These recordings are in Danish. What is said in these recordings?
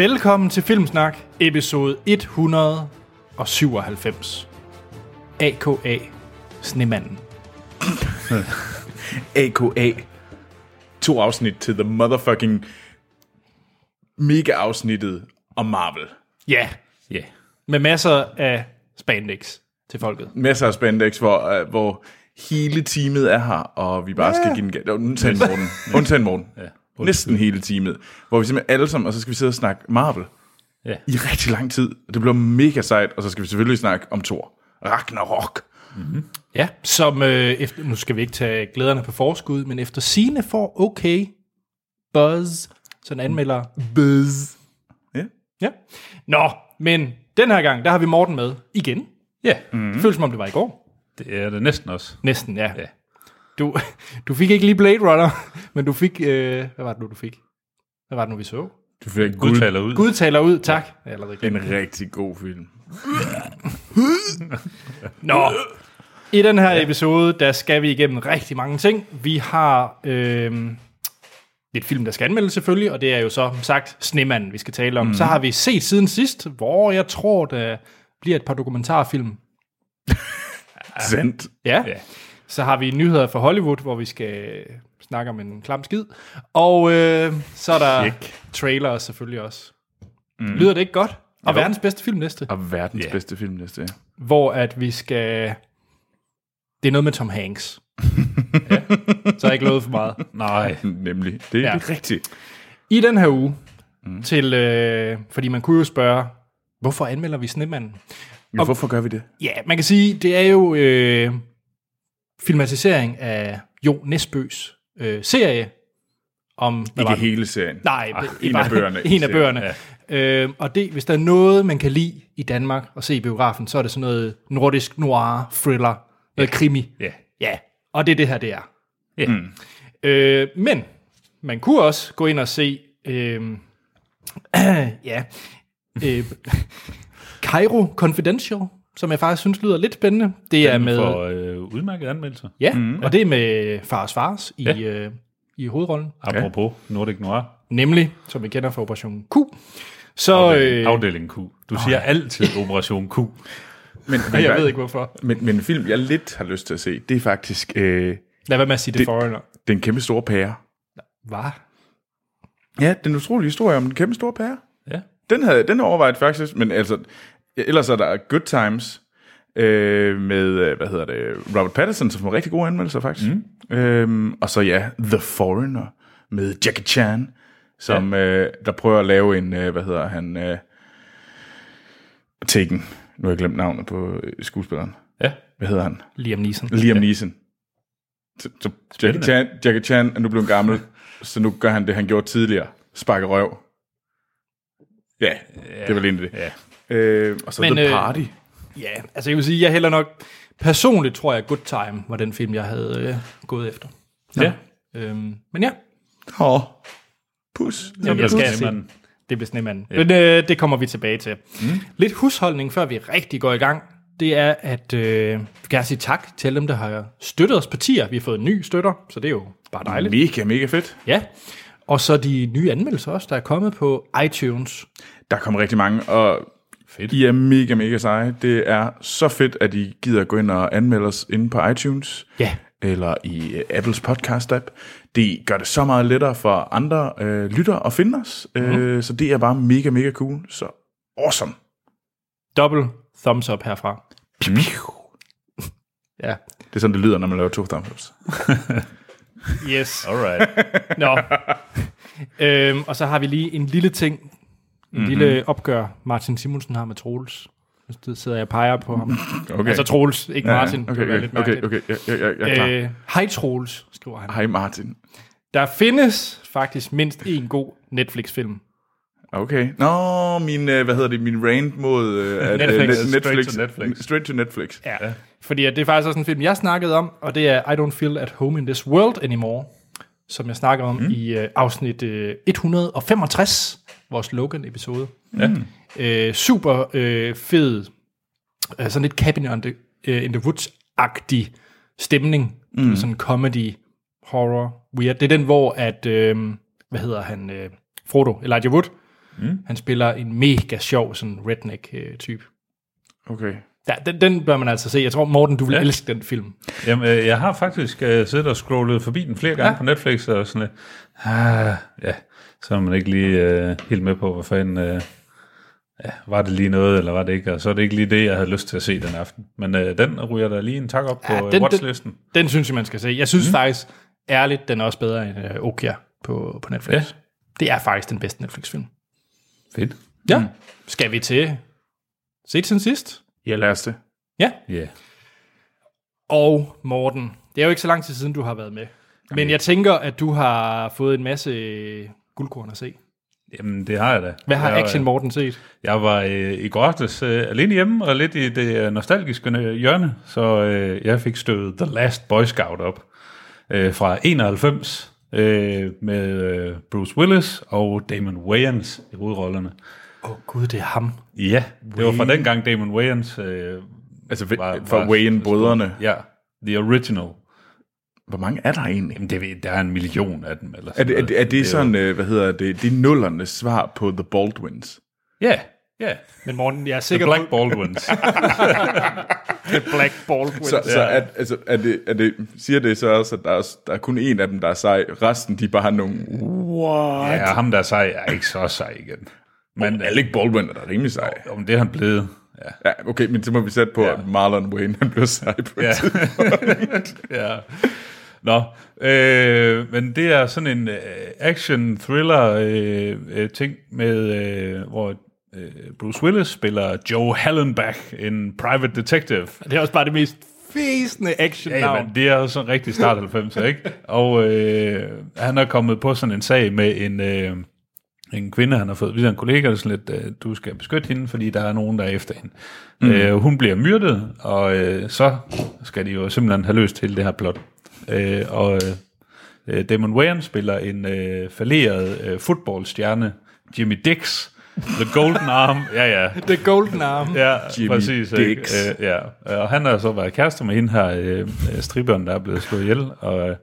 Velkommen til Filmsnak, episode 197. A.K.A. Snemanden. A.K.A. 2 afsnit til the motherfucking mega-afsnittet om Marvel. Ja. Med masser af spandex til folket. Masser af spandex, hvor hele teamet er her, og vi bare skal give den Undtagen morgen. Ja. Næsten hele teamet, hvor vi simpelthen alle sammen, og så skal vi sidde og snakke Marvel i rigtig lang tid. Det bliver mega sejt, og så skal vi selvfølgelig snakke om Thor. Ragnarok. Mm-hmm. Ja, som nu skal vi ikke tage glæderne på forskud, men efter sigende får okay buzz, sådan anmelder. Buzz. Ja. Nå, men den her gang, der har vi Morten med igen. Ja. Mm-hmm. Det føles som om det var i går. Det er det næsten også. Næsten, ja. Du fik ikke lige Blade Runner, men du fik... hvad var det nu, du fik? Hvad var det nu, vi så? Du fik Gud taler ud, tak. Ja. En rigtig god film. Nå, i den her episode, der skal vi igennem rigtig mange ting. Vi har lidt film, der skal anmeldes selvfølgelig, og det er jo så sagt Snemanden, vi skal tale om. Mm. Så har vi set siden sidst, hvor jeg tror, der bliver et par dokumentarfilm. Sendt. Ja. Så har vi nyheder fra Hollywood, hvor vi skal snakke om en klam skid. Og så er der trailer selvfølgelig også. Mm. Lyder det ikke godt? Og verdens bedste film næste. Ja. Hvor at vi skal... Det er noget med Tom Hanks. Så er jeg ikke lovet for meget. Nej, nemlig. Det er ikke rigtigt. I den her uge, til, fordi man kunne jo spørge, hvorfor anmelder vi Snemanden? Ja, hvorfor gør vi det? Ja, man kan sige, det er jo... filmatisering af Jo Nesbøs serie om... Ikke hele serien. Nej, en af bøgerne. Ja. Og det, hvis der er noget, man kan lide i Danmark og se i biografen, så er det sådan noget nordisk noir, thriller, noget krimi. Ja, og det er det her, det er. Ja. Mm. Men man kunne også gå ind og se... Cairo Confidential, som jeg faktisk synes lyder lidt spændende. Det er med... For udmærket anmeldelser. Ja, og det er med Fares i hovedrollen. Apropos Nordic Noir. Nemlig, som vi kender fra Operation Q. Så, afdeling Q. Du siger altid Operation Q. Men jeg ved ikke hvorfor. Men film, jeg lidt har lyst til at se, det er faktisk... lad være med at sige det Foreigner. Det er en kæmpe store pære. Hvad? Ja, den utrolige historie om den kæmpe store pære. Ja. Den overvejet faktisk, men altså... Ellers er der Good Times med, Robert Pattinson, som får rigtig gode anmeldelser, faktisk. Mm. Og så The Foreigner med Jackie Chan, som der prøver at lave en, Taken. Nu har jeg glemt navnet på skuespilleren. Ja. Hvad hedder han? Liam Neeson. Så Jackie Chan er nu blevet gammel, så nu gør han det, han gjorde tidligere. Sparker røv. Ja, det var lige det. Ja. Og så The Party. Altså jeg vil sige, jeg hælder nok... Personligt tror jeg, Good Time var den film, jeg havde gået efter. Ja. Men ja. Pus. Det blev Snemanden. Ja. Men det kommer vi tilbage til. Mm. Lidt husholdning, før vi rigtig går i gang. Det er, at vi kan sige tak til dem, der har støttet os partier. Vi har fået en ny støtter, så det er jo bare dejligt. Mega fedt. Ja. Og så de nye anmeldelser også, der er kommet på iTunes. Der kommer rigtig mange, og fedt. I er mega seje. Det er så fedt, at I gider gå ind og anmelde os inde på iTunes, eller i Apples podcast-app. Det gør det så meget lettere for andre lyttere at finde os, så det er bare mega cool. Så awesome. Double thumbs up herfra. Ja. Det er sådan, det lyder, når man laver 2 thumbs ups. Yes. Alright. Nå. Og så har vi lige en lille ting. En lille opgør, Martin Simonsen har med Troels. Så sidder jeg og peger på ham. Okay. Altså Troels, ikke Martin. Ja, okay. Jeg er klar. Hej Troels, skriver han. Hej Martin. Der findes faktisk mindst en god Netflix-film. Okay. Nå, min rant mod Netflix. Straight to Netflix. Ja. Fordi det er faktisk også en film, jeg snakkede om, og det er I Don't Feel at Home in This World Anymore, som jeg snakker om i afsnit 165, vores Logan-episode. Mm. Super fed, sådan lidt Cabin in the Woods-agtig stemning. Mm. Sådan comedy, horror, weird. Det er den, hvor at, Frodo, Elijah Wood, Han spiller en mega sjov sådan redneck-type. Okay. Ja, den bør man altså se. Jeg tror, Morten, du vil elske den film. Jamen, jeg har faktisk siddet og scrollet forbi den flere gange på Netflix, og sådan så er man ikke lige helt med på, hvad fanden... var det lige noget, eller var det ikke? Og så er det ikke lige det, jeg havde lyst til at se den aften. Men den ryger der lige en tak op på watchlisten. Den synes jeg, man skal se. Jeg synes faktisk, ærligt, den er også bedre end Okja på Netflix. Ja. Det er faktisk den bedste Netflix-film. Fedt. Ja. Mm. Skal vi til set siden sidst? Ja, lad os det. Ja. Yeah. Og Morten, det er jo ikke så lang tid siden, du har været med. Men jeg tænker, at du har fået en masse guldkorn at se. Jamen, det har jeg da. Hvad har Action Morten set? Jeg var i Grostes alene hjemme, og lidt i det nostalgiske hjørne, så jeg fik støvet The Last Boy Scout op fra 91 med Bruce Willis og Damon Wayans i hovedrollerne. Åh gud, det er ham. Ja, det var fra dengang Damon Wayans. Fra Wayan-brødrene. Ja, the original. Hvor mange er der egentlig? Jamen, der er 1 million af dem. Eller sådan er det sådan, hvad hedder det, de nullernes svar på The Baldwins? Ja, ja. Men Morten, jeg er sikker på... The Black Baldwins. The Black Baldwins. Så er det, siger det så også, at der er kun en af dem, der er sej. Resten, de bare nogle... What? Ja, ham, der er sej, er ikke så sej igen. Men Alec Baldwin er da rimelig sej. Om det er han blevet... Ja, okay, men så må vi sætte på, at Marlon Wayne, han blev sej på et tidspunkt. Ja. Nå, men det er sådan en action-thriller ting, med hvor Bruce Willis spiller Joe Hallenbach, en private detective. Det er også bare det mest fæsende action-navn. Ja, men det er jo sådan rigtig start 90'er, ikke? Og han er kommet på sådan en sag med en kvinde, han har fået videre en kollega, og sådan lidt, du skal beskytte hende, fordi der er nogen, der er efter hende. Hun bliver myrdet, og så skal de jo simpelthen have løst hele det her plot. Damon Wayans spiller en falderet fodboldstjerne, Jimmy Dix, The Golden Arm. Ja, ja. The Golden Arm. Ja, Jimmy præcis. Dix. Og han har så været kærester med hende her, striberen, der er blevet slået ihjel, og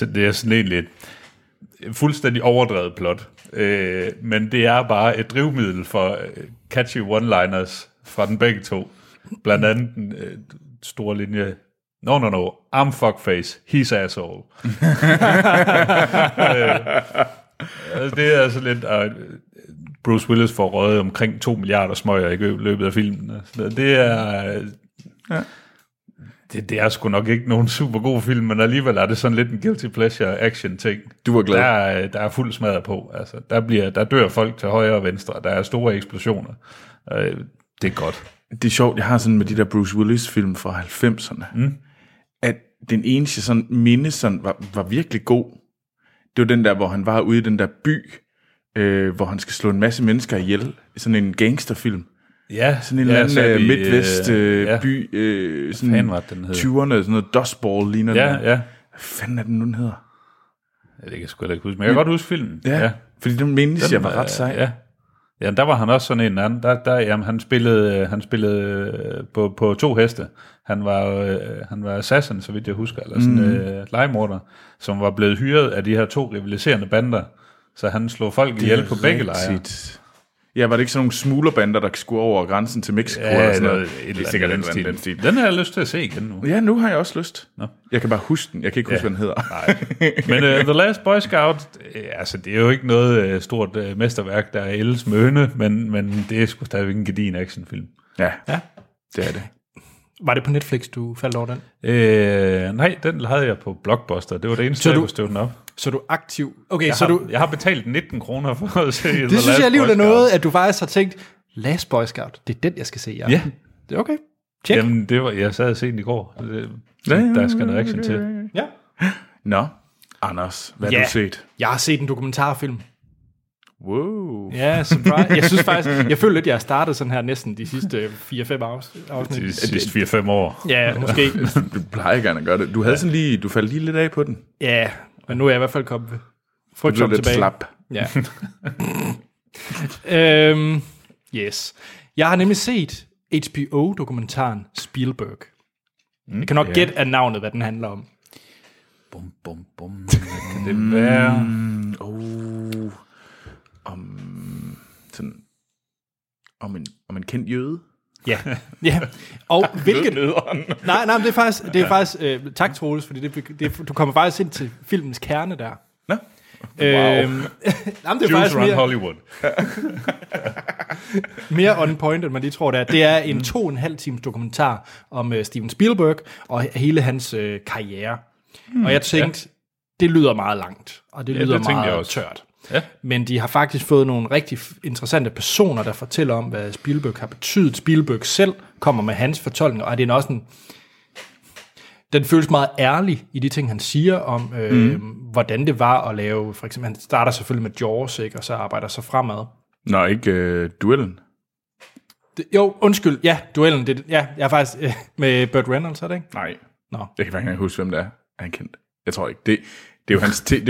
det er sådan egentlig fuldstændig overdrevet plot. Men det er bare et drivmiddel for catchy one-liners fra den begge to. Blandt andet den store linje, no, I'm fuckface, he's asshole. Det er altså lidt... Bruce Willis får røget omkring 2 milliarder smøger i løbet af filmen. Det er... Det er sgu nok ikke nogen super god film, men alligevel er det sådan lidt en guilty pleasure action ting. Du var glad. Der er fuld smadret på. Altså, der dør folk til højre og venstre. Der er store eksplosioner. Det er godt. Det er sjovt, jeg har sådan med de der Bruce Willis-film fra 90'erne, at den eneste sådan minde sådan, var virkelig god. Det var den der, hvor han var ude i den der by, hvor han skal slå en masse mennesker ihjel. Sådan en gangsterfilm. Ja, sådan en anden midtvest by, sådan 20'erne, sådan noget dustball ligner den. Ja. Hvad fanden er den nu, den hedder? Ja, det kan jeg sgu ikke huske, men jeg kan godt huske filmen. Ja, fordi den mindes, jeg var ret sej. Ja, der var han også sådan en anden. Han spillede på 2 heste. Han var assassin, så vidt jeg husker, eller sådan legemorder, som var blevet hyret af de her 2 rivaliserende bander, så han slog folk ihjel på begge lejre. Ja, var det ikke sådan nogle smuglerbander, der skulle over grænsen til Mexico? Ja, eller sådan noget? Det er sikkert den stil. Den har jeg lyst til at se igen nu. Ja, nu har jeg også lyst. Nå. Jeg kan bare huske den. Jeg kan ikke huske, hvad den hedder. Nej. Men The Last Boy Scout, det er jo ikke noget stort mesterværk, der er ældes møne, men det er sgu stadigvæk en gedigen actionfilm. Ja, det er det. Var det på Netflix, du faldt over den? Nej, den havde jeg på Blockbuster. Det var det eneste, jeg kunne støve den op. Så du aktiv... Okay, jeg har betalt 19 kroner for at se... Det synes jeg alligevel er noget, at du faktisk har tænkt, Last Boy Scout, det er den, jeg skal se i aften. Ja. Det er okay. Check. Jamen, jeg sad og set den i går. Der skal noget action til. Ja. Nå, Anders, hvad har du set? Jeg har set en dokumentarfilm. Wow. Ja, surprise. Jeg synes faktisk, jeg føler lidt, jeg har startet sådan her næsten de sidste 4-5 afsnit. De sidste 4-5 år. Ja, måske. Du plejer gerne at gøre det. Du havde sådan lige, du faldt lige lidt af på den. Ja, men nu er jeg i hvert fald kommet frygtsomt tilbage. Du blev lidt slap. Ja. Yes. Jeg har nemlig set HBO-dokumentaren Spielberg. Jeg kan nok gætte af navnet, hvad den handler om. Bum, bum, bum. Hvad kan det være? sådan, om en kendt jøde. Ja, ja. Og hvilket... nej, men det er faktisk tak, Troels, fordi det, du kommer faktisk ind til filmens kerne der. Nå? Wow. Jamen, det er faktisk mere Hollywood. mere on point, end man lige tror, det er. Det er en 2,5 times dokumentar om Steven Spielberg og hele hans karriere. Og jeg tænkte, det lyder meget langt, og det lyder meget tørt. Ja. Men de har faktisk fået nogle rigtig interessante personer, der fortæller om, hvad Spielberg har betydet. Spielberg selv kommer med hans fortolkning, og det er også en... Den føles meget ærlig i de ting, han siger om, hvordan det var at lave... For eksempel, han starter selvfølgelig med Jaws, ikke, og så arbejder sig fremad. Nej, ikke duellen. Duellen. Det, ja, jeg er faktisk med Burt Reynolds, er det ikke? Nej, nå. Jeg kan ikke huske, hvem det er. Er han kendt? Jeg tror ikke. Det er jo hans... Det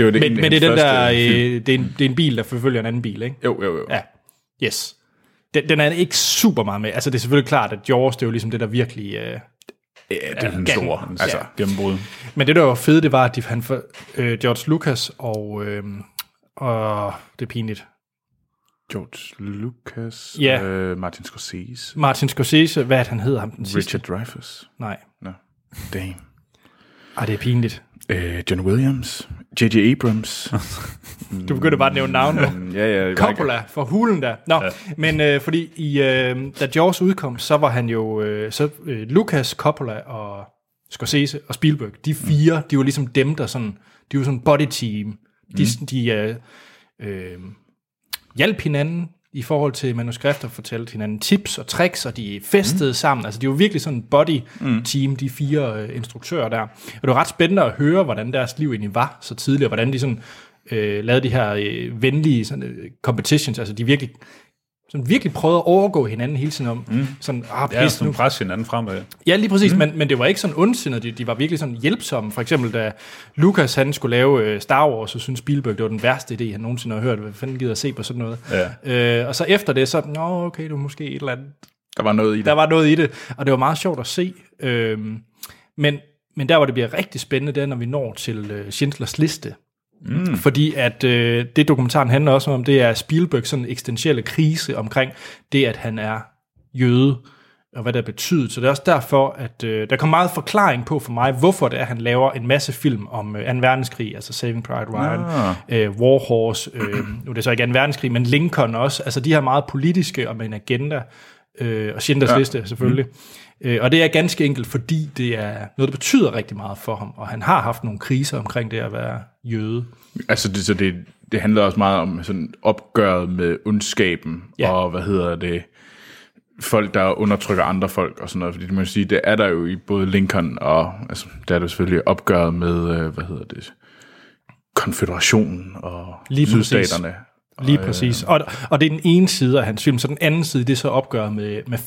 er en bil, der forfølger en anden bil, ikke? Jo. Ja, yes. Den er ikke super meget med. Altså, det er selvfølgelig klart, at Jaws, det er jo ligesom det, der virkelig... det er den store, altså gennembrud. Men det der var fedt, det var, at George Lucas og det er pinligt. George Lucas, Martin Scorsese, hvad han hedder ham den sidste? Richard Dreyfuss. Nej. No. Damn. Det er pinligt. John Williams, J.J. Abrams. Du begyndte bare at nævne navnet. Ja, Coppola, for hulen der. Nå, ja. Men fordi da Jaws udkom, så var han jo... Lucas, Coppola og Scorsese og Spielberg, de fire, de var ligesom dem, der sådan... De var sådan body team. De hjalp hinanden i forhold til manuskrifter, fortalte hinanden tips og tricks, og de festede sammen. Altså, de var virkelig sådan en body-team, de fire instruktører der. Og det var ret spændende at høre, hvordan deres liv egentlig var så tidligt, og hvordan de sådan lavede de her venlige sådan, competitions. Altså, de virkelig prøvede at overgå hinanden hele tiden om. Sådan, sådan presse hinanden fremad. Ja, lige præcis, men det var ikke sådan ondsindet. De var virkelig sådan hjælpsomme. For eksempel, da Lucas han skulle lave Star Wars, så synes Spielberg, det var den værste idé, han nogensinde har hørt. Hvad fanden gider at se på sådan noget? Ja. Og så efter det, så, det var måske et eller andet. Der var noget i det, og det var meget sjovt at se. Men der, hvor det bliver rigtig spændende, det er, når vi når til Schindlers Liste. Fordi at det dokumentaren handler også om, det er Spielbergs sådan eksistentielle krise omkring det, at han er jøde, og hvad det betyder. Så det er også derfor, at der kommer meget forklaring på for mig, hvorfor det er, at han laver en masse film om 2. verdenskrig, altså Saving Private Ryan, War Horse, nu er det så ikke 2. verdenskrig, men Lincoln også. Altså de her meget politiske og med en agenda, og Schindlers Liste selvfølgelig. Og det er ganske enkelt, fordi det er noget, der betyder rigtig meget for ham, og han har haft nogle kriser omkring det at være jøde. Altså, det handler også meget om sådan opgøret med ondskaben, og folk, der undertrykker andre folk og sådan noget, fordi det må jeg sige, det er der jo i både Lincoln og, altså, der er det selvfølgelig opgøret med, konføderationen og sydstaterne. Lige præcis. Og det er den ene side af hans film, så den anden side, det så opgør med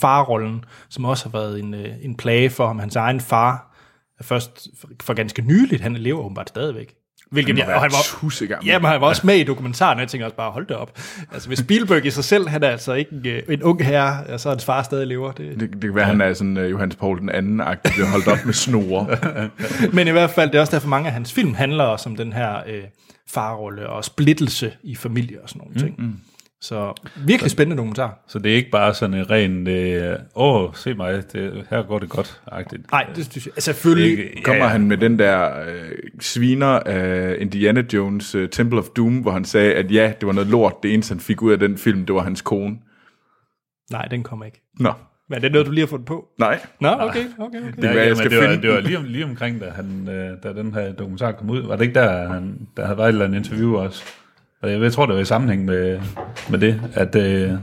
farrollen, som også har været en plage for ham. Hans egen far er først for ganske nyligt, han lever åbenbart stadigvæk. Han var også med i dokumentaren, og jeg tænker også bare, hold da op. Altså, hvis Spielberg i sig selv, han er altså ikke en ung herre, og så er hans far stadig lever. Det kan være, han er sådan Johannes Paul den anden-agtig, der holdt op med snore. Men i hvert fald, det er også derfor, mange af hans film handler også om den her farrolle og splittelse i familie og sådan nogle ting. Så virkelig spændende dokumentar. Så det er ikke bare sådan en ren, se mig, her går det godt-agtigt. Nej, det synes jeg. Selvfølgelig kommer han med den der sviner af Indiana Jones Temple of Doom, hvor han sagde, at ja, det var noget lort. Det eneste, han fik ud af den film, det var hans kone. Nej, den kommer ikke. Nå. Men det er noget, du lige har fundet på? Nej. Nå, okay. Det var lige omkring, da den her dokumentar kom ud. Var det ikke der havde været et eller andet interview også? Og jeg tror, det var i sammenhæng med det,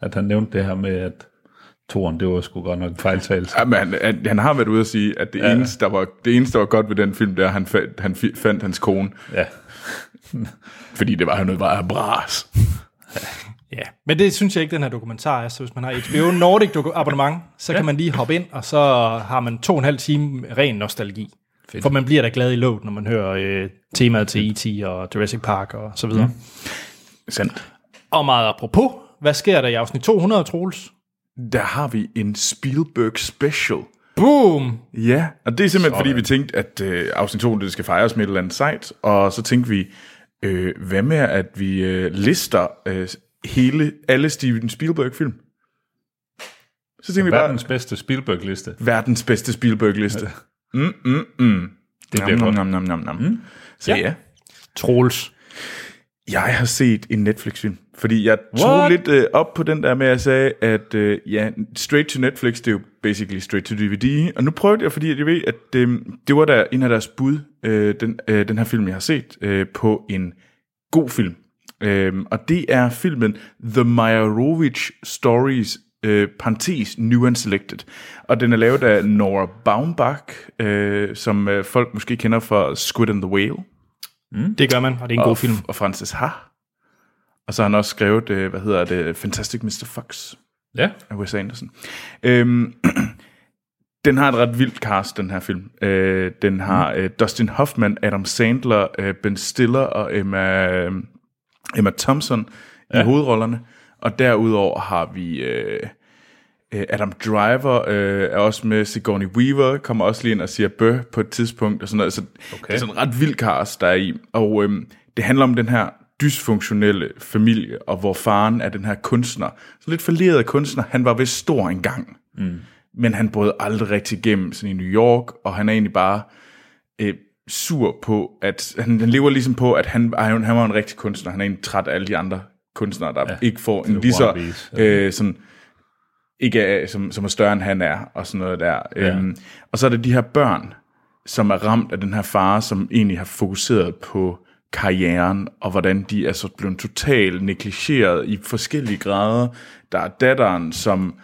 at han nævnte det her med, at toren, det var sgu godt nok en fejltagelse. Ja, men han har været ude at sige, at det eneste, der var godt ved den film, det er, at han fandt hans kone. Ja. Fordi det var jo noget bare bras. Ja, men det synes jeg ikke, den her dokumentar er. Så hvis man har HBO Nordic abonnement, så kan man lige hoppe ind, og så har man 2,5 time ren nostalgi. Fedt. For man bliver da glad i låget, når man hører temaet til E.T. og Jurassic Park og så videre. Sandt. Og meget apropos, hvad sker der i afsnit 200, Troels? Der har vi en Spielberg special. Boom! Ja, og det er simpelthen fordi vi tænkte, at afsnit 200 skal fejres med et eller andet sejt, og så tænkte vi, hvad med at vi lister alle Steven Spielberg-film. Så tænkte vi bare... Verdens bedste Spielberg-liste. Verdens bedste Spielberg-liste. Ja. Det bliver godt. Så ja. Troels. Jeg har set en Netflix-film, fordi jeg tog lidt op på den der med, at jeg sagde, at straight to Netflix, det er jo basically straight to DVD, og nu prøvede jeg, fordi jeg ved, at det var der en af deres bud, den her film, jeg har set, på en god film. Og det er filmen The Meyerowitz Stories, parentes New and Selected. Og den er lavet af Nora Baumbach, som folk måske kender fra Squid and the Whale. Det gør man, og det er en god film. Og Francis Har. Og så har han også skrevet, Fantastic Mr. Fox. Ja. Af Wes Anderson. Den har et ret vildt cast, den her film. Den har Dustin Hoffman, Adam Sandler, Ben Stiller og Emma Thompson i hovedrollerne. Og derudover har vi Adam Driver er også med, Sigourney Weaver kommer også lige ind og siger bøh på et tidspunkt og sådan noget. Så det er sådan en ret vild cast, der er i. Og det handler om den her dysfunktionelle familie, og hvor faren er den her kunstner. Så lidt forleret kunstner. Han var vist stor engang, men han brød aldrig rigtig igennem sådan i New York, og han er egentlig bare sur på, at han lever ligesom på, at han var en rigtig kunstner. Han er egentlig træt af alle de andre kunstnere, der ikke får en lige så sådan... ikke er, som er større end han er, og sådan noget der. Ja. Og så er det de her børn, som er ramt af den her far, som egentlig har fokuseret på karrieren, og hvordan de er så blevet totalt negligeret i forskellige grader. Der er datteren, som,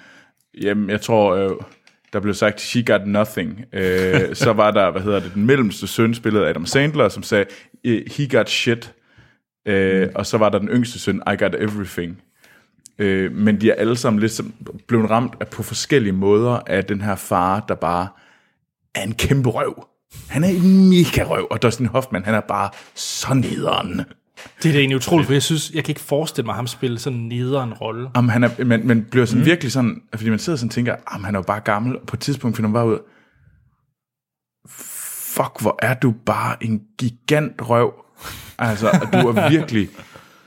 jeg tror, der blev sagt, she got nothing. Så var der, den mellemste søn, spillet af Adam Sandler, som sagde, he got shit. Og så var der den yngste søn, I got everything. Men de er alle sammen lidt blevet ramt på forskellige måder af den her far, der bare er en kæmpe røv. Han er en mega røv, og Dustin Hoffman, han er bare så nederen. Det er da egentlig utroligt, for jeg kan ikke forestille mig, at ham spille sådan en nederen rolle. Man bliver sådan virkelig sådan, fordi man sidder sådan og tænker, han er jo bare gammel, og på et tidspunkt finder man bare ud, fuck, hvor er du bare en gigant røv. Altså, du er virkelig,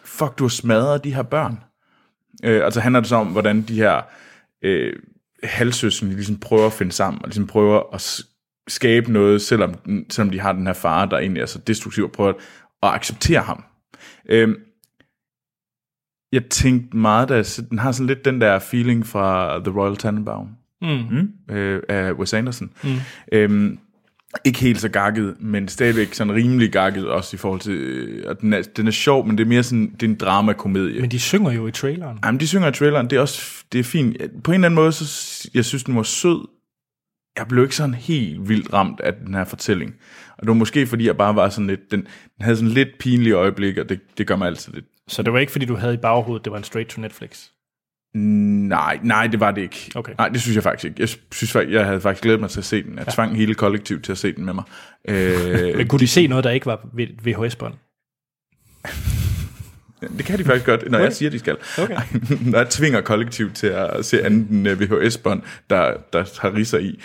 fuck, du har smadret de her børn. Altså handler det så om, hvordan de her halvsøskende ligesom prøver at finde sammen, og ligesom prøver at skabe noget, selvom de har den her far, der egentlig er så destruktiv, og prøver at acceptere ham. Jeg tænkte meget, den har sådan lidt den der feeling fra The Royal Tenenbaum af Wes Anderson. Ikke helt så gakket, men stadigvæk sådan rimelig gakket også i forhold til... og den er sjov, men det er mere sådan... Det er en dramakomedie. Men de synger jo i traileren. Jamen, de synger i traileren. Det er også... Det er fint. På en eller anden måde, så... Jeg synes, den var sød. Jeg blev ikke sådan helt vildt ramt af den her fortælling. Og det var måske, fordi jeg bare var sådan lidt... Den havde sådan lidt pinlige øjeblik, og det gør mig altid lidt... Så det var ikke, fordi du havde i baghovedet, det var en straight to Netflix? Nej, det var det ikke. Okay. Nej, det synes jeg faktisk ikke. Jeg synes faktisk, jeg havde faktisk glædet mig til at se den. Jeg tvang hele kollektivet til at se den med mig. Men kunne de se noget, der ikke var VHS-bånd? Det kan de faktisk godt, når jeg siger, de skal. Okay. Når jeg tvinger kollektivet til at se andet end VHS-bånd, der har ridser i,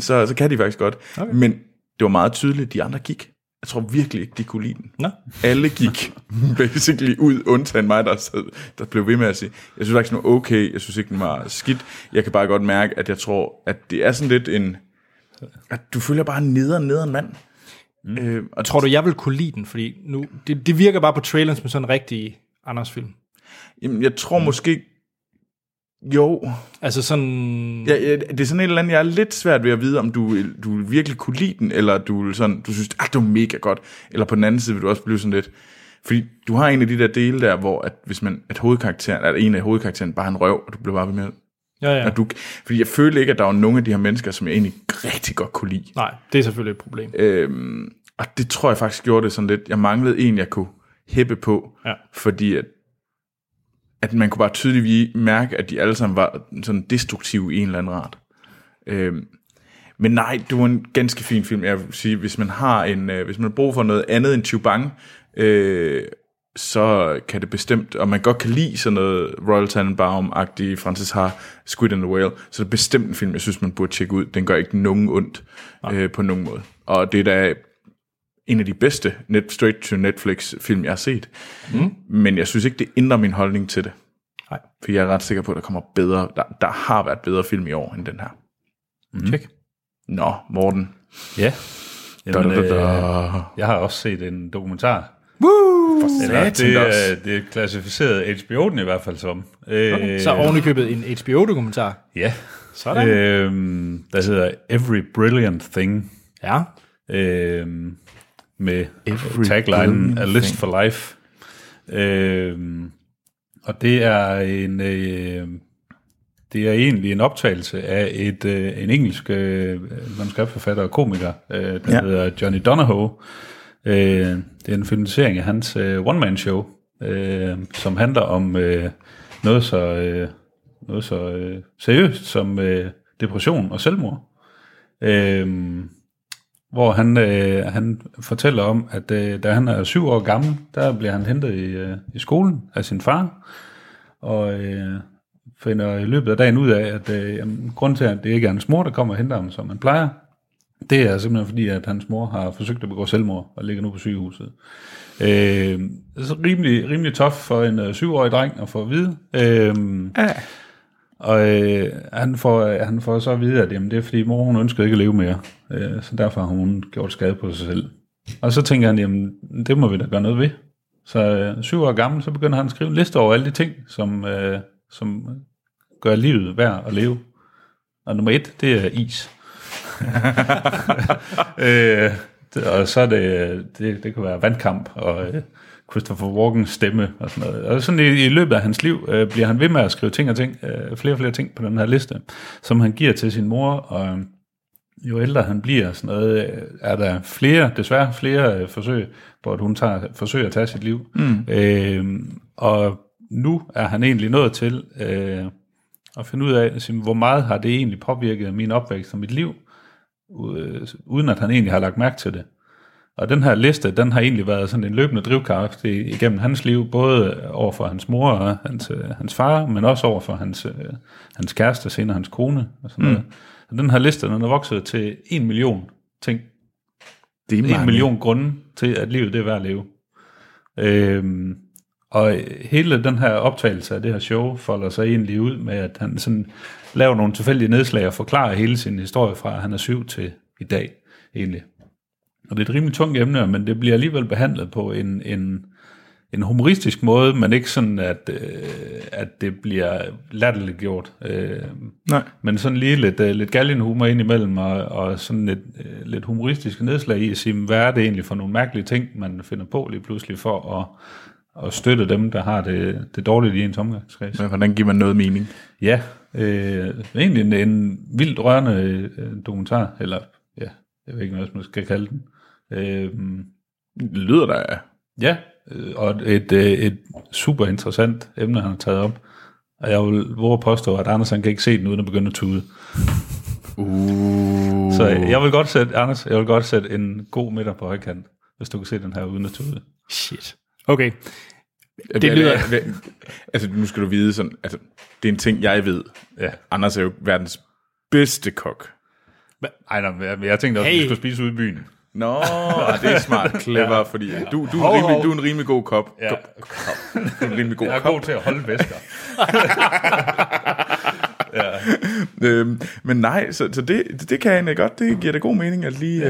så kan de faktisk godt. Okay. Men det var meget tydeligt, de andre gik. Jeg tror virkelig ikke, de kunne lide den. Nå. Alle gik basically ud, undtagen mig, der blev ved med at sige, jeg synes faktisk, den var okay, jeg synes ikke, den var skidt. Jeg kan bare godt mærke, at jeg tror, at det er sådan lidt en... At du føler bare nederen mand. Og tror du, jeg vil kunne lide den? Fordi nu, det virker bare på traileren som sådan en rigtig Anders film. Jamen, jeg tror måske... Jo. Altså sådan... Ja, det er sådan et eller andet, jeg er lidt svært ved at vide, om du virkelig kunne lide den, eller du synes, at det var mega godt. Eller på den anden side vil du også blive sådan lidt... Fordi du har en af de der dele der, hvor en af hovedkarakteren bare er en røv, og du bliver bare ved med... Ja. Fordi jeg føler ikke, at der var nogen af de her mennesker, som jeg egentlig rigtig godt kunne lide. Nej, det er selvfølgelig et problem. Og det tror jeg faktisk gjorde det sådan lidt... Jeg manglede en, jeg kunne hæppe på, fordi at man kunne bare tydeligt mærke, at de alle sammen var sådan destruktive i en eller anden art. Men nej, det var en ganske fin film. Jeg vil sige, hvis man har hvis man bruger for noget andet end Chubang, så kan det bestemt, og man godt kan lide sådan noget Royal Tenenbaum-agtige Francis Ha, Squid and the Whale, så det er bestemt en film, jeg synes, man burde tjekke ud. Den gør ikke nogen ondt på nogen måde. Og det er da en af de bedste straight-to-Netflix-film, jeg har set. Mm. Men jeg synes ikke, det ændrer min holdning til det. Nej. For jeg er ret sikker på, at der kommer bedre, der har været bedre film i år, end den her. Check. Nå, Morten. Ja. Jamen, jeg har også set en dokumentar. Det er klassificeret HBO-den i hvert fald som. Så ovenikøbet en HBO-dokumentar. Ja. Sådan. Der hedder Every Brilliant Thing. Ja. Med taglinen A List for Life. Og det er en... det er egentlig en optagelse af en engelsk manuskriptforfatter og komiker, der hedder Johnny Donahoe. Det er en filmatisering af hans one-man-show, som handler om noget så seriøst som depression og selvmord. Hvor han fortæller om, at da han er 7 år gammel, der bliver han hentet i skolen af sin far, og... finder i løbet af dagen ud af, at grunden til, at det ikke er hans mor, der kommer og henter ham, som man plejer, det er simpelthen fordi, at hans mor har forsøgt at begå selvmord og ligger nu på sygehuset. Så rimelig tough for en 7-årig dreng at få at vide. Han får så at vide, at det er fordi mor, hun ønskede ikke at leve mere. Så derfor har hun gjort skade på sig selv. Og så tænker han, jamen det må vi da gøre noget ved. Så 7 år gammel, så begynder han at skrive en liste over alle de ting, som gør livet værd at leve. Og nummer 1, det er is. Og så er det kan være vandkamp og Christopher Walkens stemme og sådan noget. Og sådan i løbet af hans liv bliver han ved med at skrive flere og flere ting på den her liste, som han giver til sin mor, og jo ældre han bliver, sådan noget, er der desværre flere forsøg, hvor hun forsøger at tage sit liv. Mm. Og nu er han egentlig nået til at finde ud af, hvor meget har det egentlig påvirket min opvækst og mit liv, uden at han egentlig har lagt mærke til det. Og den her liste, den har egentlig været sådan en løbende drivkraft igennem hans liv, både over for hans mor og hans far, men også over for hans kæreste, senere hans kone og sådan noget. Så den her liste, den er vokset til 1 million ting. Det er 1 million grunde til, at livet det er værd at leve. Og hele den her optagelse af det her show folder sig egentlig ud med, at han sådan laver nogle tilfældige nedslag og forklarer hele sin historie fra, at han er 7 til i dag, egentlig. Og det er et rimelig tungt emne, men det bliver alligevel behandlet på en humoristisk måde, men ikke sådan, at det bliver latterligt gjort. Nej. Men sådan lige lidt galgenhumor ind imellem, og sådan lidt humoristiske nedslag i at sige, hvad er det egentlig for nogle mærkelige ting, man finder på lige pludselig for at... og støtte dem, der har det dårligt i ens omgangskreds. Men hvordan giver man noget mening? Ja, egentlig en vildt rørende dokumentar, eller ja, jeg ved ikke, hvad man skal kalde den. Det lyder der af. Ja, og et super interessant emne, han har taget op. Og jeg vil våge at påstå, at Anders han kan ikke se den, uden at begynde at tude. Så jeg vil godt sætte, Anders, en god middag på højkant, hvis du kan se den her uden at tude. Shit. Okay. Det lyder... Altså, nu skal du vide sådan... Altså, det er en ting, jeg ved. Ja. Anders er jo verdens bedste kok. Ej, nej, jeg tænkte også, at du skulle spise ude i byen. Nå, det er smart, clever, ja. Fordi du er en rimelig god kop. Ja. Du er en rimelig god kop. Jeg er god til at holde væsker. Ja. Men nej, så det kan jeg egentlig godt. Det giver da god mening at lige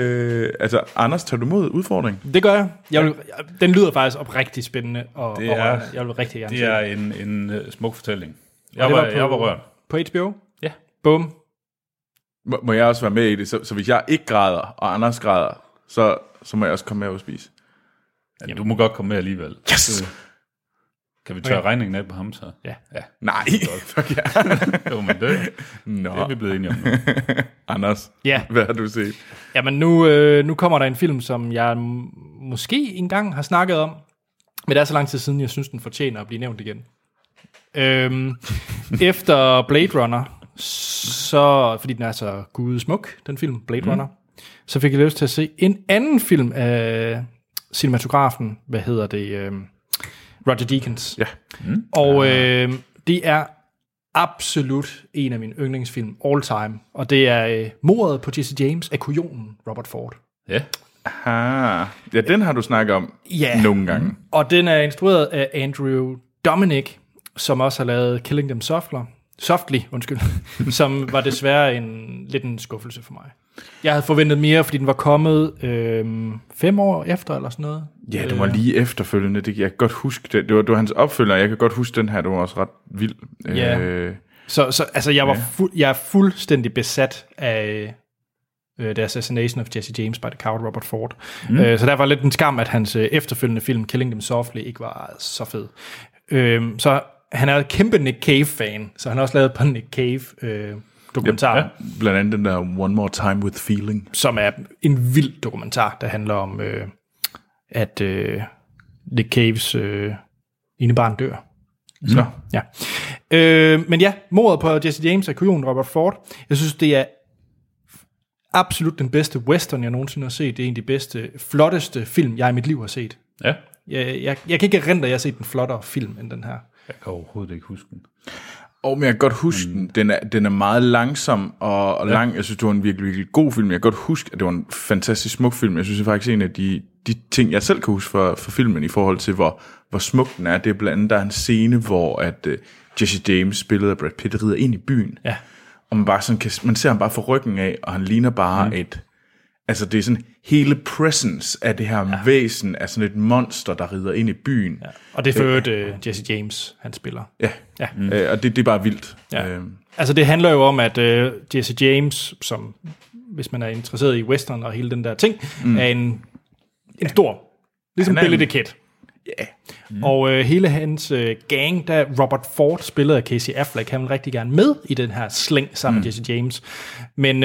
altså, Anders, tager du mod udfordringen? Det gør jeg. Den lyder faktisk oprigtigt spændende og jeg vil rigtig gerne. Det er en smuk fortælling. Jeg var rørt. På HBO? Ja. Boom. Må jeg også være med i det? Så hvis jeg ikke græder, og Anders græder, så må jeg også komme med og spise. Ja, du må godt komme med alligevel. Yes! Kan vi tørre regningen af på ham så? Ja. Nej, fuck ja. Jo, men det er vi blevet enige om nu. Anders, hvad har du set? Jamen nu kommer der en film, som jeg måske engang har snakket om, men det er så lang tid siden, jeg synes, den fortjener at blive nævnt igen. Efter Blade Runner, så, fordi den er så gudesmuk, den film, Blade Runner, så fik jeg lyst til at se en anden film af cinematografen, Roger Deakins. Ja. Mm. Og det er absolut en af mine yndlingsfilm all time, og det er mordet på Jesse James af kujonen Robert Ford. Ja. Aha. Ja, den har du snakket om nogle gange. Og den er instrueret af Andrew Dominic, som også har lavet Killing Them Softly, som var desværre lidt en skuffelse for mig. Jeg havde forventet mere, fordi den var kommet 5 år efter, eller sådan noget. Ja, det var lige efterfølgende. Det, jeg kan godt huske det. Det var hans opfølger, jeg kan godt huske den her. Det var også ret vild. Ja. Så altså, jeg er fuldstændig besat af The Assassination of Jesse James by The Coward Robert Ford. Så der var lidt en skam, at hans efterfølgende film, Killing Them Softly, ikke var så fed. Så han er kæmpe Nick Cave-fan, så han har også lavet på Nick Cave dokumentar. Ja, blandt andet den der One More Time With Feeling. Som er en vild dokumentar, der handler om, at Nick Caves ene barn dør. Så, ja. Men ja, mordet på Jesse James og kujonen Robert Ford. Jeg synes, det er absolut den bedste western, jeg nogensinde har set. Det er en af de bedste, flotteste film, jeg i mit liv har set. Ja. Jeg kan ikke erindre, at jeg har set en flottere film end den her. Jeg kan overhovedet ikke huske den. Men jeg kan godt huske den. Den er meget langsom og lang. Jeg synes, det var en virkelig, virkelig god film. Jeg kan godt huske, at det var en fantastisk smuk film. Jeg synes, det er faktisk en af de ting, jeg selv kan huske for filmen, i forhold til, hvor smuk den er. Det er blandt andet, der er en scene, hvor at Jesse James, spillet af Brad Pitt, rider ind i byen. Ja. Og man ser ham bare fra ryggen af, og han ligner bare et... Altså, det er sådan hele presence af det her væsen, af sådan et monster, der rider ind i byen. Ja. Og det er for Jesse James, han spiller. Ja, og det er bare vildt. Ja. Altså, det handler jo om, at Jesse James, som, hvis man er interesseret i western og hele den der ting, er en stor, ligesom Billy the Kid. Ja. Og hele hans gang, der Robert Ford spillet af Casey Affleck, han vil rigtig gerne med i den her slæng sammen med Jesse James. Men...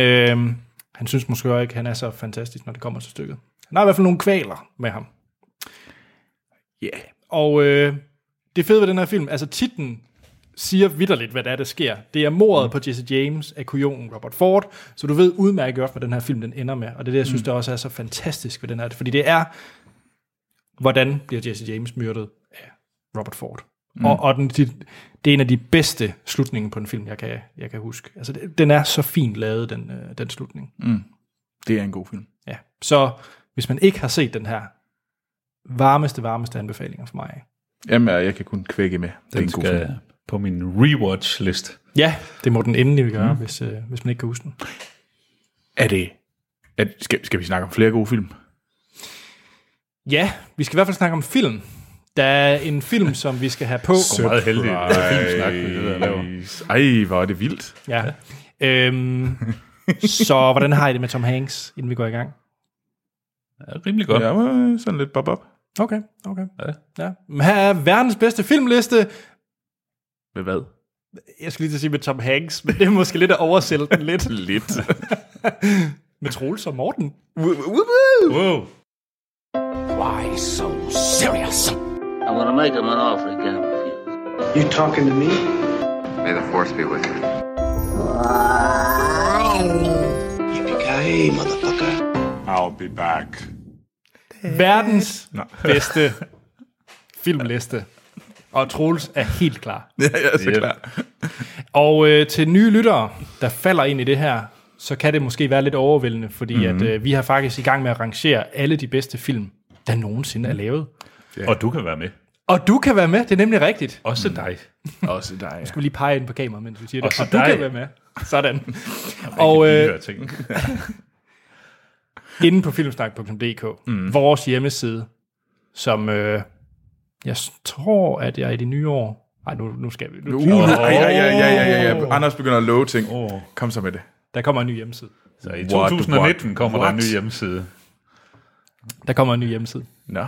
han synes måske ikke, han er så fantastisk, når det kommer til stykket. Han har i hvert fald nogle kvaler med ham. Ja. Yeah. Og det fede ved den her film, altså titlen siger vitterligt, hvad der sker. Det er mordet på Jesse James af kujonen Robert Ford, så du ved udmærket godt, hvad den her film den ender med. Og det er det, jeg synes, der også er så fantastisk ved den her. Fordi det er, hvordan bliver Jesse James myrdet af Robert Ford. Og det er en af de bedste slutninger på en film, jeg kan huske. Altså, den er så fint lavet, den slutning. Det er en god film. Ja. Så hvis man ikke har set den her, varmeste anbefalinger for mig. Jamen, jeg kan kun kvække med. Den skal på min rewatch-list. Ja, det må den endelig gøre, hvis man ikke kan huske den. Skal vi snakke om flere gode film? Ja, vi skal i hvert fald snakke om film. Der er en film, som vi skal have på. Så meget heldigt. Ej, hvor er det vildt. Ja. Så hvordan har I det med Tom Hanks, inden vi går i gang? Ja, rimelig godt. Ja, sådan lidt bob-op. Okay. Ja. Her er verdens bedste filmliste. Med hvad? Jeg skulle lige til at sige med Tom Hanks, men det er måske lidt at oversælge den lidt. Lidt. Med Troels og Morten. Wow. Why so serious? I'm gonna make him an offer again with you. You talking to me? May the force be with you. Yippee-ki-yay, motherfucker. I'll be back. Verdens bedste filmliste. Og Troels er helt klar. Ja, jeg er så klar. Og til nye lyttere, der falder ind i det her, så kan det måske være lidt overvældende, fordi at, vi har faktisk i gang med at rangere alle de bedste film, der nogensinde er lavet. Yeah. Og du kan være med. Det er nemlig rigtigt. Også dig. Også dig, ja. Nu skal vi lige pege ind på kameraet, mens vi siger det. Også og dig. Du kan være med. Sådan. Og inde på filmsnak.dk, vores hjemmeside, som jeg tror, at jeg i det nye år... Ej, nu skal vi... Ja. Anders begynder at love ting. Kom så med det. Der kommer en ny hjemmeside. Så i 2019 kommer der en ny hjemmeside. Nå.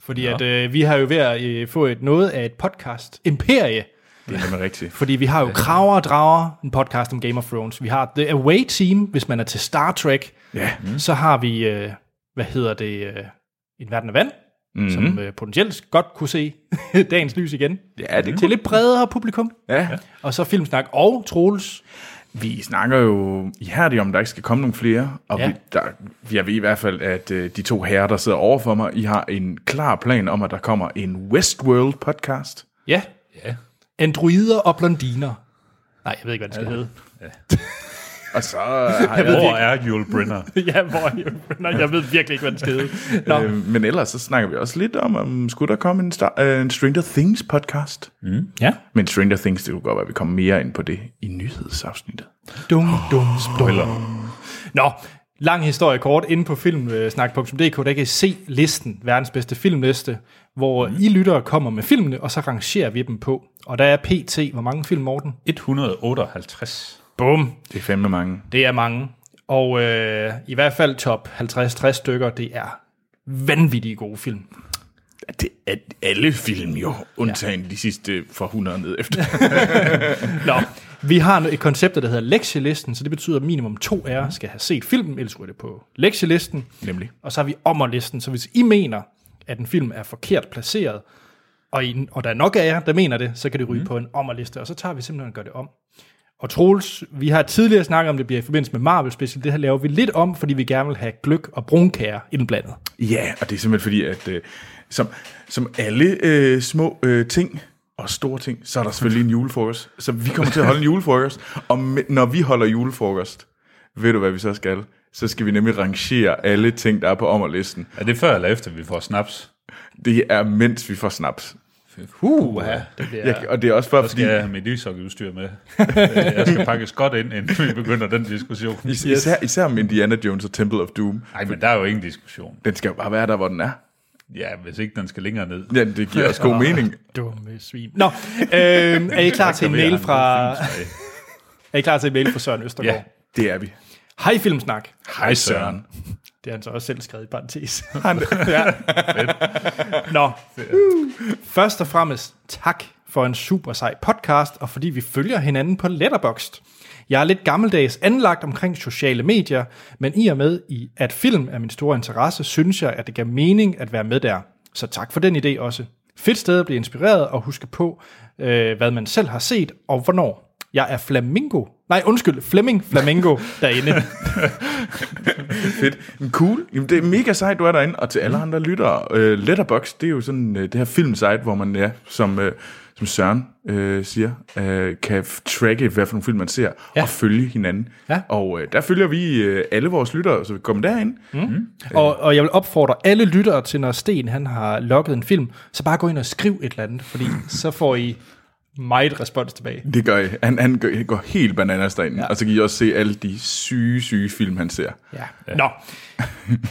Fordi at vi har jo ved at få noget af et podcast-imperie. Det er nemlig rigtigt. Fordi vi har jo Krager og Drager, en podcast om Game of Thrones. Vi har The Away Team, hvis man er til Star Trek. Ja. Så har vi, En Verden af Vand, som potentielt godt kunne se dagens lys igen. Ja, det er lidt bredere publikum. Ja. Og så Filmsnak og Troels. Vi snakker jo ihærdigt om, der ikke skal komme nogen flere, og jeg ved i hvert fald, at de to herrer, der sidder over for mig, I har en klar plan om, at der kommer en Westworld-podcast. Ja. Androider og blondiner. Nej, jeg ved ikke, hvad det skal hedde. Ja. Og så hvor er Yul Brynner? Ja, hvor er Yul Brynner? Jeg ved virkelig ikke, hvad det skete. Men ellers så snakker vi også lidt om skulle der komme en Stranger Things podcast? Mm. Ja. Men Stranger Things, det kunne godt være, at vi kommer mere ind på det i nyhedsafsnittet. Dum. Spoiler. Nå, lang historie kort. Inde på filmsnak.dk, der kan I se listen, verdens bedste filmliste, hvor I lyttere kommer med filmene, og så rangerer vi dem på. Og der er pt. Hvor mange film, Morten? 158. Bum. Det er fandme mange. Det er mange. Og i hvert fald top 50-60 stykker, det er vanvittigt gode film. Det er alle film jo, undtagen de sidste fra 100 ned efter. Nå, vi har et koncept, der hedder lektielisten, så det betyder, at minimum 2 af jer skal have set filmen, ellers er det på lektielisten. Nemlig. Og så har vi ommerlisten, så hvis I mener, at en film er forkert placeret, og der er nok af jer, der mener det, så kan det ryge på en ommerliste, og så tager vi simpelthen og gør det om. Og Troels, vi har tidligere snakket om, det bliver i forbindelse med Marvel special. Det her laver vi lidt om, fordi vi gerne vil have gløgg og brunkager indblandet. Ja, og det er simpelthen fordi, at som alle små ting og store ting, så er der selvfølgelig en julefrokost. Så vi kommer til at holde en julefrokost, og når vi holder julefrokost, ved du hvad vi så skal? Så skal vi nemlig rangere alle ting, der er på ommerlisten. Er det før eller efter, vi får snaps? Det er mens vi får snaps. Og det er også bare, fordi jeg skal have mit lysokkeudstyr med. Jeg skal pakkes godt ind, inden vi begynder den diskussion. Især om Indiana Jones og Temple of Doom. Nej, men der er jo ingen diskussion. Den skal jo bare være der, hvor den er. Ja, hvis ikke den skal længere ned. Ja, det giver også god mening. Dumme svin. Nå, er I klar til en mail fra Søren Østergaard? Ja, det er vi. Hej Filmsnak. Hej Søren. Det har han så også selv skrevet i parentes. Nå. Først og fremmest tak for en super sej podcast, og fordi vi følger hinanden på Letterboxd. Jeg er lidt gammeldags anlagt omkring sociale medier, men i og med, at film er min store interesse, synes jeg, at det gav mening at være med der. Så tak for den idé også. Fedt sted at blive inspireret og huske på, hvad man selv har set og hvornår. Jeg er Flemming derinde. Fedt. Cool. Jamen, det er mega sejt, du er derinde. Og til alle andre lyttere, Letterboxd, det er jo sådan det her filmsite, hvor man, som Søren siger, kan tracke, hvad for nogle film man ser, og følge hinanden. Ja. Og der følger vi alle vores lyttere, så vi kommer derind. Og jeg vil opfordre alle lyttere til, når Sten han har logget en film, så bare gå ind og skriv et eller andet, fordi så får I meget respons tilbage. Det gør I. Han går helt bananas derinde, og så kan I også se alle de syge film, han ser. Ja. Nå,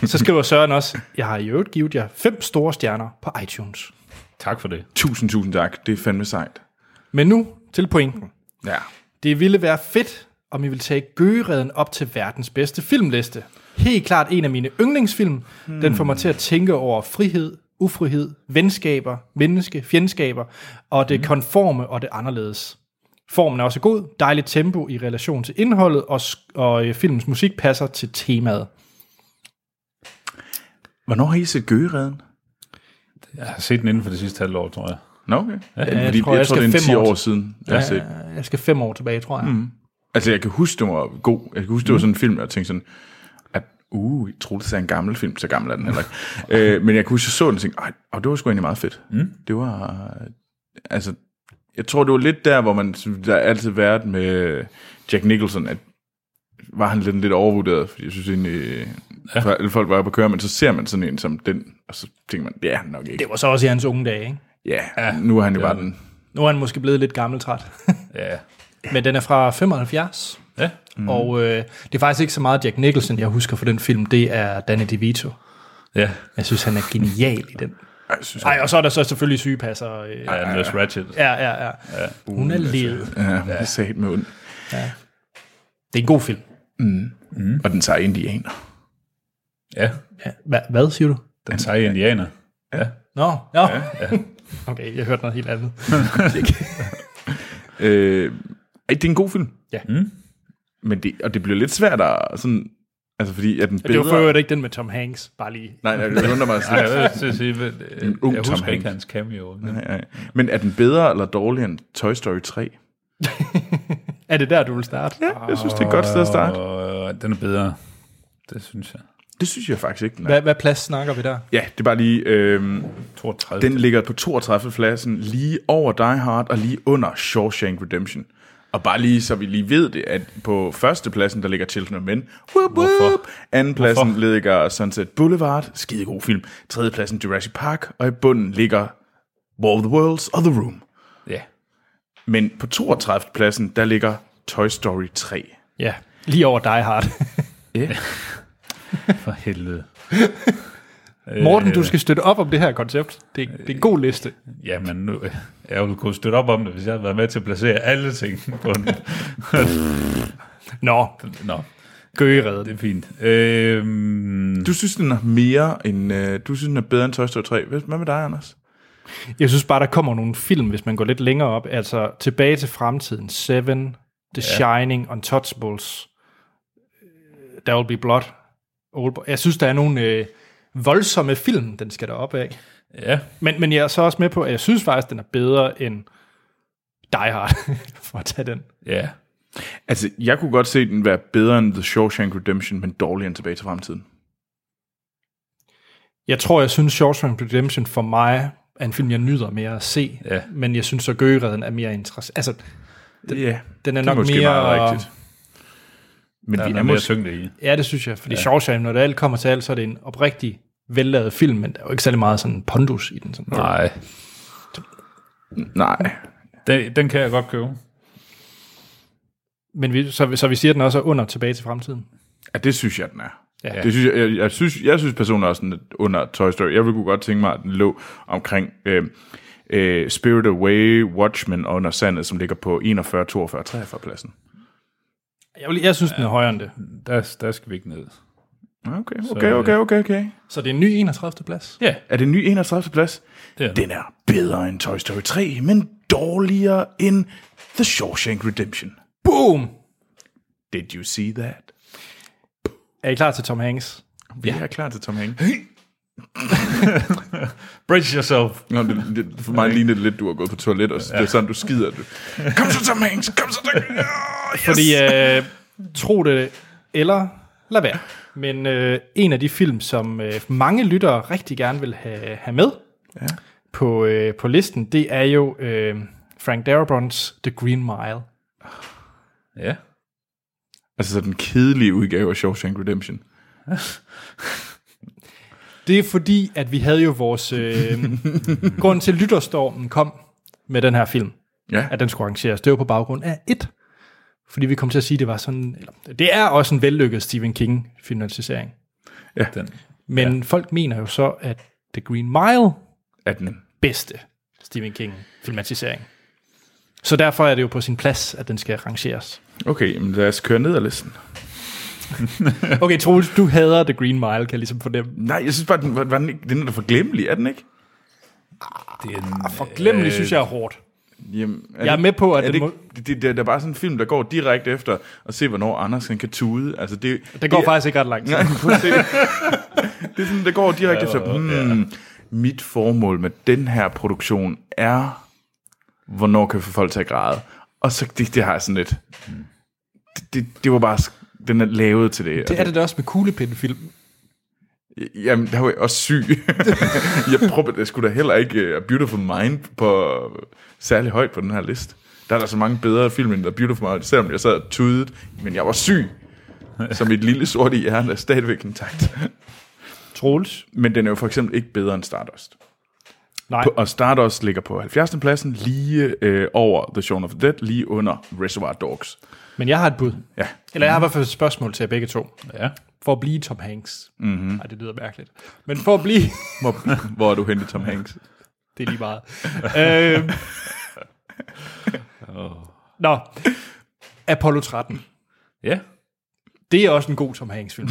så skriver Søren også, jeg har i øvrigt givet jer 5 store stjerner på iTunes. Tak for det. Tusind tak. Det er fandme sejt. Men nu til pointen. Ja. Det ville være fedt, om I ville tage Gøgereden op til verdens bedste filmliste. Helt klart en af mine yndlingsfilm. Den får mig til at tænke over frihed, ufrihed, venskaber, menneske, fjendskaber, og det konforme og det anderledes. Formen er også god, dejligt tempo i relation til indholdet, og filmens musik passer til temaet. Hvornår har I set Gøgereden? Jeg har set den inden for det sidste halvår, tror jeg. Nå, okay. Jeg tror, det er 10 år siden. Jeg skal 5 år tilbage, tror jeg. Altså, jeg kan huske, det var god. Jeg kan huske, det var sådan en film, jeg tænkte sådan, troede, det er en gammel film, så gammel er den heller ikke. Men jeg kunne huske, jeg så den og tænkte, og det var sgu egentlig meget fedt. Det var, altså, jeg tror, det var lidt der, hvor man, der altid været med Jack Nicholson, at var han lidt overvurderet, fordi jeg synes egentlig, folk var på køre, men så ser man sådan en som den, og så tænker man, det er han nok ikke. Det var så også i hans unge dage, ikke? Ja, nu er han jo bare den. Nu er han måske blevet lidt gammeltræt. Ja. Men den er fra 75. Ja. Og det er faktisk ikke så meget Jack Nicholson, jeg husker for den film, det er Danny DeVito. Ja. Jeg synes, han er genial i den. Nej, og så er der så selvfølgelig sygepasser. Nurse Ratched. Ja. Hun er ledet. Ja, hun er sat med ond. Ja. Det er en god film. Og den tager indianer. Ja. Hvad siger du? Den tager indianer. Ja. Nå. Ja. Okay, jeg hørte noget helt andet. Det er en god film. Ja. Men det bliver lidt svært at sådan, altså fordi at den bedre. Det var jo ikke den med Tom Hanks, bare lige. Nej, det undrer mig. Nej, jeg vil sige, jeg husker ikke hans cameo. Nej. Men er den bedre eller dårligere end Toy Story 3? Er det der, du vil starte? Ja, jeg synes, det er et godt sted at starte. Den er bedre, det synes jeg. Det synes jeg faktisk ikke. Hvad plads snakker vi der? Ja, det er bare lige 32. Den ligger på 32. pladsen, lige over Die Hard og lige under Shawshank Redemption. Og bare lige, så vi lige ved det, at på førstepladsen, der ligger Children of Men. Whoop, whoop. Andenpladsen ligger Sunset Boulevard. Skide god film. Tredjepladsen Jurassic Park. Og i bunden ligger War of the Worlds og The Room. Ja. Men på 32. pladsen, der ligger Toy Story 3. Ja, lige over Die Hard. Ja. For helvede. Morten, du skal støtte op om det her koncept. Det er en god liste. Jamen, nu, jeg ville kunne støtte op om det, hvis jeg havde været med til at placere alle ting på den. Nå. Gøgereden. Det er fint. Du synes, den er mere end... Du synes, den er bedre end Toy Story 3. Hvad med dig, Anders? Jeg synes bare, der kommer nogle film, hvis man går lidt længere op. Altså, Tilbage til fremtiden. Seven, The Shining, Untouchables, There Will Be Blood, Oldboy. Jeg synes, der er nogle... voldsomme film, den skal der op af. Ja. Men jeg er så også med på, at jeg synes faktisk, den er bedre end Die Hard, for at tage den. Ja. Altså, jeg kunne godt se, den være bedre end The Shawshank Redemption, men dårligere end Tilbage til fremtiden. Jeg tror, jeg synes, Shawshank Redemption for mig er en film, jeg nyder mere at se, men jeg synes, at Gøgereden er mere interessant. Altså, den er nok måske mere... Meget rigtigt. Men der er mere tyngde i. Ja, det synes jeg. Fordi Shawshank, når det alt kommer til alt, så er det en oprigtig vellavet film, men der er jo ikke særlig meget sådan pondus i den. Sådan. Nej. Den kan jeg godt købe. Men vi siger, den også er under Tilbage til fremtiden? Ja, det synes jeg, den er. Ja. Det synes jeg synes personen er sådan under Toy Story. Jeg kunne godt tænke mig, at den lå omkring Spirit Away, Watchmen og Under Sandet, som ligger på 41, 42, 43 pladsen. Jeg synes, den er højere end det. Der skal vi ikke ned. Okay. Så det er en ny 31. plads? Ja. Yeah. Er det en ny 31. plads? Den er bedre end Toy Story 3, men dårligere end The Shawshank Redemption. Boom! Did you see that? Er I klar til Tom Hanks? Vi er klar til Tom Hanks. Brace yourself. Nå, det for mig lignede det lidt, du har gået på toilet, og det er sådan, du skider. Kom så, Tom Hanks! Kom så, Tom Hanks! Yes. Fordi, tro det eller lad være. Men en af de film, som mange lyttere rigtig gerne vil have med på listen, det er jo Frank Darabont's The Green Mile. Ja. Altså så den kedelige udgave af Shawshank Redemption. Det er fordi, at vi havde jo vores... grund til lytterstormen kom med den her film. Ja. At den skulle arrangeres. Det var på baggrund af et. Fordi vi kom til at sige, at det var sådan... Eller, det er også en vellykket Stephen King-filmatisering. Ja. Men folk mener jo så, at The Green Mile er den bedste Stephen King-filmatisering. Så derfor er det jo på sin plads, at den skal rangeres. Okay, men lad os køre ned ad listen. Okay, Troels, du hader The Green Mile, kan jeg ligesom fornemme. Nej, jeg synes bare, den er for glemmelig, er den ikke? For glemmelig synes jeg er hårdt. Jamen, jeg er med på, at det er bare sådan en film, der går direkte efter at se, hvornår Andersen kan tude. Altså det går faktisk ikke ret langt. Nej, det er sådan, der går direkte efter. Mit formål med den her produktion er, hvornår kan vi få folk til at græde. Og så det har jeg sådan lidt. Det var bare den er lavet til det. Det er det da også med kuglepindefilm. Jamen, der var jeg også syg. Jeg prøvede, jeg skulle da heller ikke Beautiful Mind på særlig højt på den her liste. Der er der så mange bedre film end The Beautiful Mind, selvom jeg sad og tudede, men jeg var syg. Så mit lille sorte hjerne er stadigvæk intakt. Troels. Men den er jo for eksempel ikke bedre end Stardust. Nej. Og Stardust ligger på 70. pladsen, lige over The Shaun of the Dead, lige under Reservoir Dogs. Men jeg har et bud. Ja. Eller jeg har i hvert fald et spørgsmål til jer begge to. Ja. For at blive Tom Hanks. Mm-hmm. Ej, det lyder mærkeligt. Men for at blive... Hvor er du henne, Tom Hanks? Det er lige meget. Nå. Apollo 13. Ja. Det er også en god Tom Hanks-film.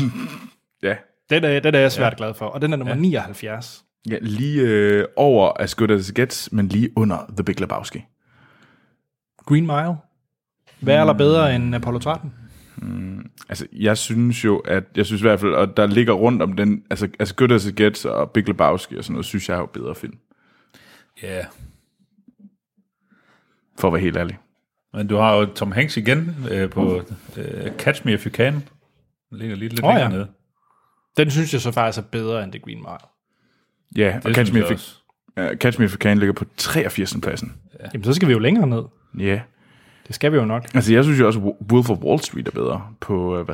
Ja. Den er jeg svært glad for. Og den er nummer 79. Ja, lige over As Good As It Gets, men lige under The Big Lebowski. Green Mile. Hvad eller bedre end Apollo 13? Altså, jeg synes jo, at... Jeg synes i hvert fald, at der ligger rundt om den... Altså, As Good As It Gets og Big Lebowski og sådan noget, synes jeg er jo bedre film. Ja. Yeah. For at være helt ærlig. Men du har jo Tom Hanks igen på Catch Me If You Can. Den ligger lidt længere nede. Den synes jeg så faktisk er bedre end The Green Mile. Ja, og Catch Me If You Can ligger på 83. pladsen. Ja. Jamen, så skal vi jo længere ned. Ja. Det skal vi jo nok. Altså, jeg synes jo også, Wolf of Wall Street er bedre på,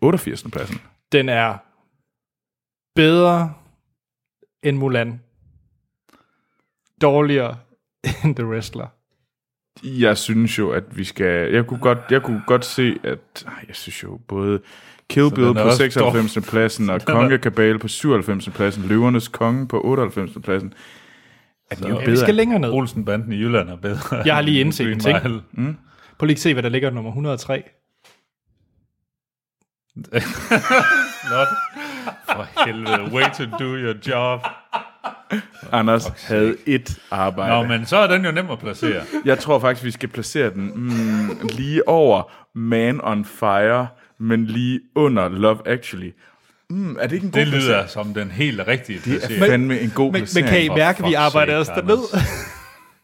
88. pladsen. Den er bedre end Mulan. Dårligere end The Wrestler. Jeg synes jo, at vi skal... Jeg kunne godt se, at... Jeg synes jo, både Kill Bill på 96. pladsen, og Kongekabale på 97. pladsen, Løvernes Konge på 98. pladsen, at jo bedre. Vi skal længere ned. Olsenbanden i Jylland er bedre. Jeg har lige indset en ting. Prøv lige at se, hvad der ligger nummer 103. Not. For helvede. Way to do your job. Anders havde et arbejde. Nå, men så er den jo nem at placere. Jeg tror faktisk, vi skal placere den lige over Man on Fire, men lige under Love Actually. Er det ikke en god placering? Det lyder som den helt rigtige placering. Det er fandme en god placering. Men kan I mærke, at vi arbejder os derned?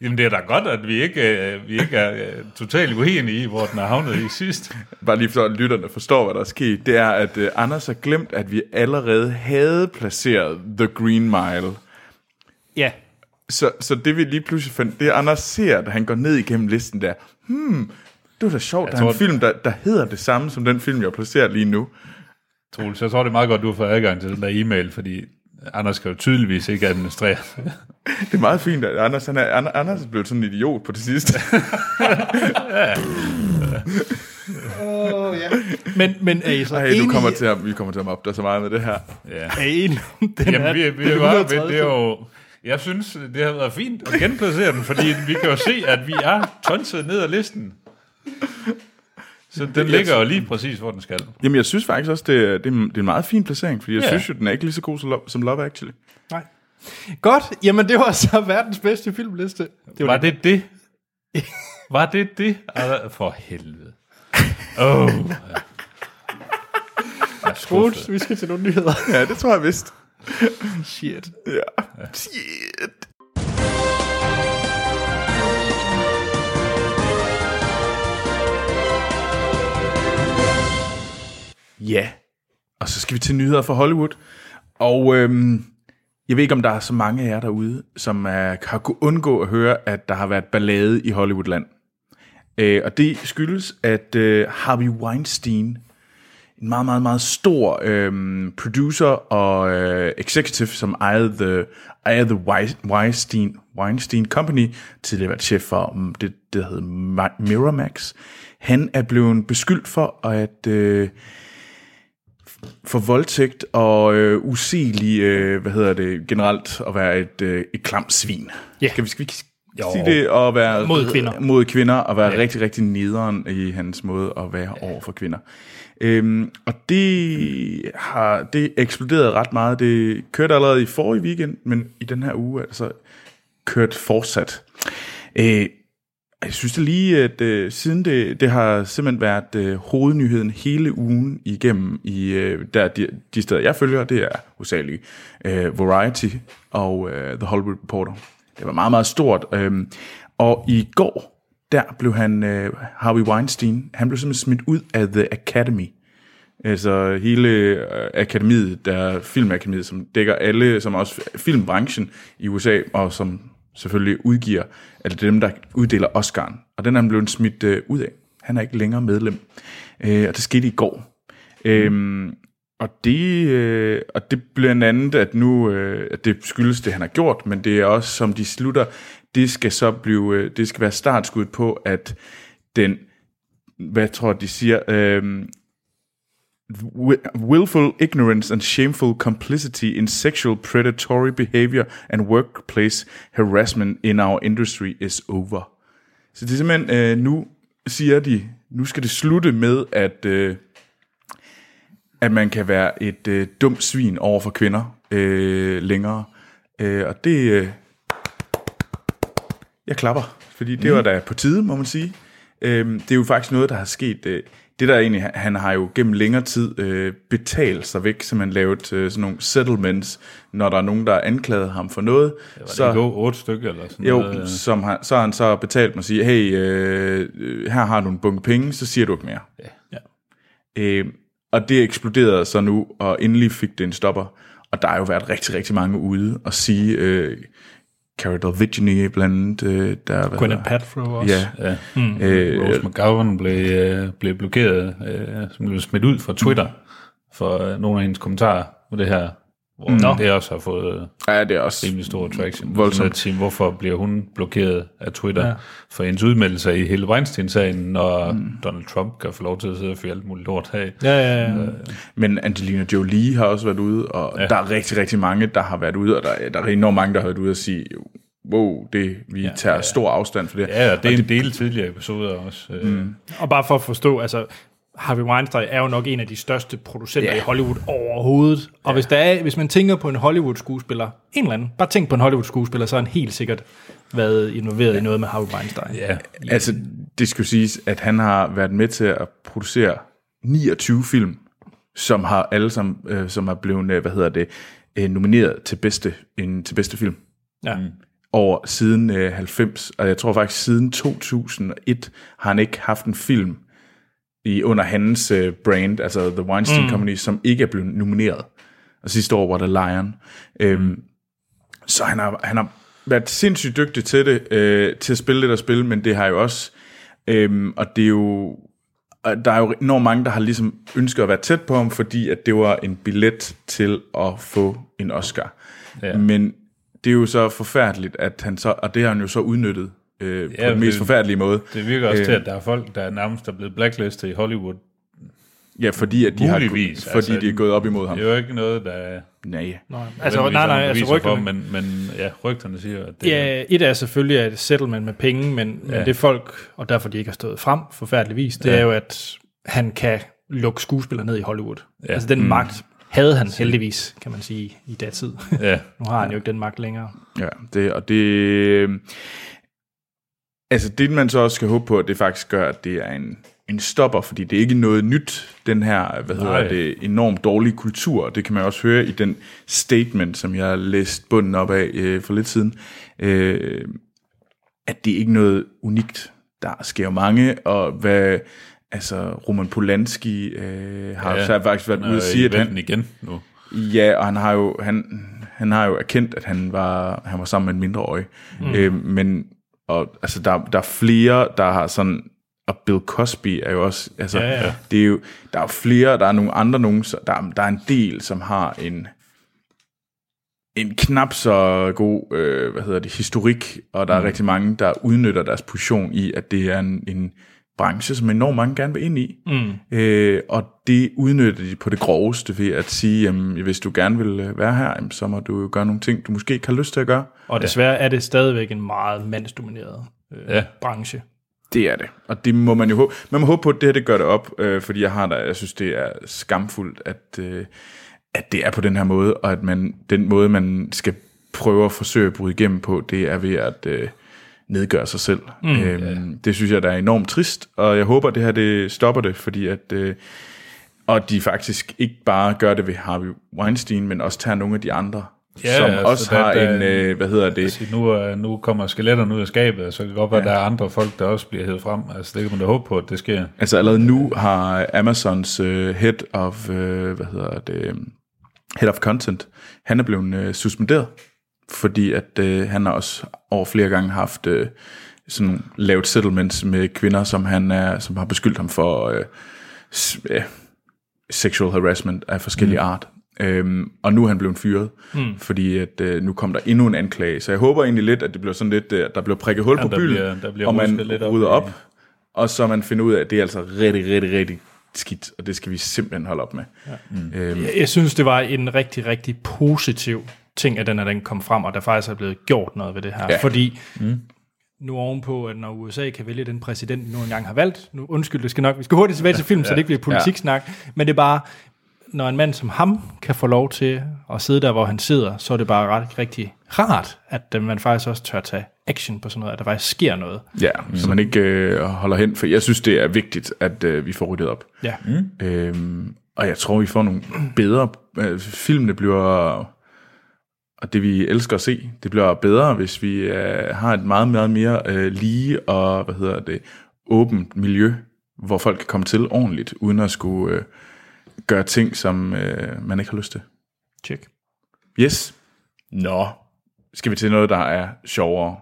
Jamen, det er da godt, at vi ikke er totalt uenige i, hvor den er havnet i sidst. Bare lige for at lytterne forstår, hvad der er sket. Det er, at Anders har glemt, at vi allerede havde placeret The Green Mile. Ja. Så det vi lige pludselig fandt, det er Anders ser, at han går ned igennem listen der. Det var da sjovt, der er en film, der hedder det samme som den film, jeg placerer lige nu. Troels, jeg tror, det er meget godt, du har fået adgang til den der e-mail, fordi Anders kan jo tydeligvis ikke administrere. Det er meget fint, at Anders er blevet sådan en idiot på det sidste. Men er I så enige? Vi kommer til at opdage så meget med det her. Ja. Er I enige? Jamen, vi er bare ved det jo... Jeg synes, det har været fint at genplacere den, fordi vi kan jo se, at vi er tonset ned ad listen. Så den ligger jo lige præcis, hvor den skal. Jamen, jeg synes faktisk også, det er en meget fin placering, fordi jeg synes jo, den er ikke lige så god som Love Actually. Nej. Godt, jamen det var så verdens bedste filmliste. Var det det? For helvede. Åh. Troels, vi skal til nogle nyheder. Ja, det tror jeg vist. Shit. Ja. Shit. Ja, og så skal vi til nyheder fra Hollywood. Og jeg ved ikke, om der er så mange af jer derude, som har kunnet undgå at høre, at der har været ballade i Hollywoodland. Og det skyldes, at Harvey Weinstein, en meget, meget, meget stor producer og executive, som ejede the Weinstein Company, tidligere været chef for det, der hedder Miramax. Han er blevet beskyldt for at for voldtægt og uselig, generelt at være et klamt svin. Yeah. Skal vi sige det? Og være mod kvinder og være rigtig, rigtig nederen i hans måde at være over for kvinder. Og det eksploderede ret meget. Det kørte allerede i forrige weekend, men i den her uge altså kørt fortsat. Jeg synes det lige, at siden det har simpelthen været hovednyheden hele ugen igennem i de steder, jeg følger, det er hovedsageligt Variety og The Hollywood Reporter. Det var meget, meget stort. Og i går, der blev Harvey Weinstein, han blev simpelthen smidt ud af The Academy. Altså hele akademiet, filmakademiet, som dækker alle, som også filmbranchen i USA, og som selvfølgelig udgiver, eller dem, der uddeler Oscar'en. Og den er han blevet smidt ud af. Han er ikke længere medlem. Og det skete i går. Og det bliver en andet, at nu at det skyldes det, han har gjort, men det er også, som de slutter, det skal være startskuddet på, at den, hvad tror de siger, willful ignorance and shameful complicity in sexual predatory behavior and workplace harassment in our industry is over. Så det er simpelthen, nu siger de, nu skal det slutte med, at man kan være et dumt svin over for kvinder længere. Og det... jeg klapper, fordi det var da på tide, må man sige. Det er jo faktisk noget, der har sket... det der egentlig, han har jo gennem længere tid betalt sig væk, så man lavet sådan nogle settlements, når der er nogen, der anklagede ham for noget. Ja, var det så, 8 stykker eller sådan jo, noget? Jo, så har han så betalt mig og sige, hey, her har du en bunke penge, så siger du ikke mere. Ja. Og det eksploderede så nu, og endelig fik det en stopper. Og der har jo været rigtig, rigtig mange ude og sige, Cara Delevingne blandt andet. Gwyneth Paltrow også. Ja. Ja. Mm. Rose McGowan blev blokeret, som blev smidt ud fra Twitter for nogle af hendes kommentarer på det her. Det også har fået rimelig stor traction. Hvorfor bliver hun blokeret af Twitter for hendes udmeldelser i hele Weinstein-sagen, når Donald Trump kan få lov til at sidde og fyre alt muligt lort af? Men Angelina Jolie har også været ude, og der er rigtig, rigtig mange, der har været ude, og der er enormt mange, der har været ude og sige, wow, vi tager stor afstand for det. Ja, og det er en del tidligere episoder også. Og bare for at forstå, altså Harvey Weinstein er jo nok en af de største producenter i Hollywood overhovedet. Og hvis man tænker på en Hollywood-skuespiller, så har han helt sikkert været involveret i noget med Harvey Weinstein. Ja, altså det skal jo siges, at han har været med til at producere 29 film, som har alle som er blevet, nomineret til bedste film. Ja. Over siden 90, og jeg tror faktisk siden 2001 har han ikke haft en film under hans brand, altså The Weinstein Company, som ikke er blevet nomineret. Og sidste år var The Lion. Så han har været sindssygt dygtig til det, til at spille det der spil, men det har jo også, og det er jo, der er jo enormt mange, der har ligesom ønsket at være tæt på ham, fordi at det var en billet til at få en Oscar. Ja. Men det er jo så forfærdeligt, at han så, og det har han jo så udnyttet, på den mest forfærdelige måde. Det virker også til, at der er folk, der er nærmest blevet blacklistet i Hollywood. Ja, fordi at de de er gået op imod ham. Det er jo ikke noget, der... Nej. Altså rygterne... Men rygterne siger, at det... Ja, et er selvfølgelig at settlement med penge, men det folk, og derfor de ikke har stået frem forfærdeligvis, det er jo, at han kan lukke skuespillere ned i Hollywood. Ja. Altså den magt havde han heldigvis, kan man sige, i datid. Ja. Nu har han jo ikke den magt længere. Ja, altså det, man så også skal håbe på, at det faktisk gør, at det er en stopper, fordi det er ikke noget nyt, den her, enormt dårlige kultur. Det kan man også høre i den statement, som jeg har læst bunden op af for lidt siden, at det er ikke noget unikt. Der sker jo mange, og Roman Polanski har faktisk været ude og sige, at han... igen nu. Ja, og han har jo erkendt, at han var sammen med en mindreårig. Og altså der er flere, der har sådan, og Bill Cosby er jo også, altså det er jo, der er flere, der er nogle andre nogen, der er en del, som har en knap så god historik, og der er rigtig mange, der udnytter deres position i, at det er en branche, som enormt mange gerne vil ind i, og det udnytter de på det groveste ved at sige, jamen, hvis du gerne vil være her, jamen, så må du jo gøre nogle ting, du måske ikke har lyst til at gøre. Og desværre er det stadigvæk en meget mandsdomineret branche. Det er det, og det må man jo håbe. Man må håbe på, at det her det gør det op, fordi jeg synes, det er skamfuldt, at det er på den her måde, og at den måde, man skal prøve at forsøge at bryde igennem på, det er ved at... nedgøre sig selv. Det synes jeg, der er enormt trist, og jeg håber, det her det stopper det, fordi at og de faktisk ikke bare gør det ved Harvey Weinstein, men også tager nogle af de andre, som også har Nu kommer skeletterne ud af skabet, så kan det godt være, at der er andre folk, der også bliver hævet frem. Altså, det kan man da håbe på, at det sker. Altså, allerede nu har Amazons head of content, han er blevet suspenderet, fordi at han har også over flere gange haft sådan lavet settlements med kvinder, som har beskyldt ham for sexual harassment af forskellige art. Og nu er han blevet fyret, fordi at nu kom der endnu en anklage. Så jeg håber egentlig lidt, at det bliver sådan lidt, der bliver prikket hul på bylden, og man rydder op, og så man finder ud af, at det er altså rigtig, rigtig, rigtig skidt, og det skal vi simpelthen holde op med. Ja. Jeg synes, det var en rigtig, rigtig positiv ting, at den kom frem, og der faktisk er blevet gjort noget ved det her. Ja. Fordi nu ovenpå, at når USA kan vælge den præsident, nu engang har valgt, vi skal hurtigt tilbage til film, så det ikke bliver politiksnak, men det er bare, når en mand som ham kan få lov til at sidde der, hvor han sidder, så er det bare rigtig rart, at man faktisk også tør tage action på sådan noget, at der faktisk sker noget. Ja, så man ikke holder hen, for jeg synes, det er vigtigt, at vi får ryddet op. Ja. Og jeg tror, vi får nogle bedre... filmene bliver... Og det vi elsker at se, det bliver bedre, hvis vi har et meget, meget mere lige og åbent miljø, hvor folk kan komme til ordentligt, uden at skulle gøre ting, som man ikke har lyst til. Check. Yes. Nå, skal vi til noget, der er sjovere.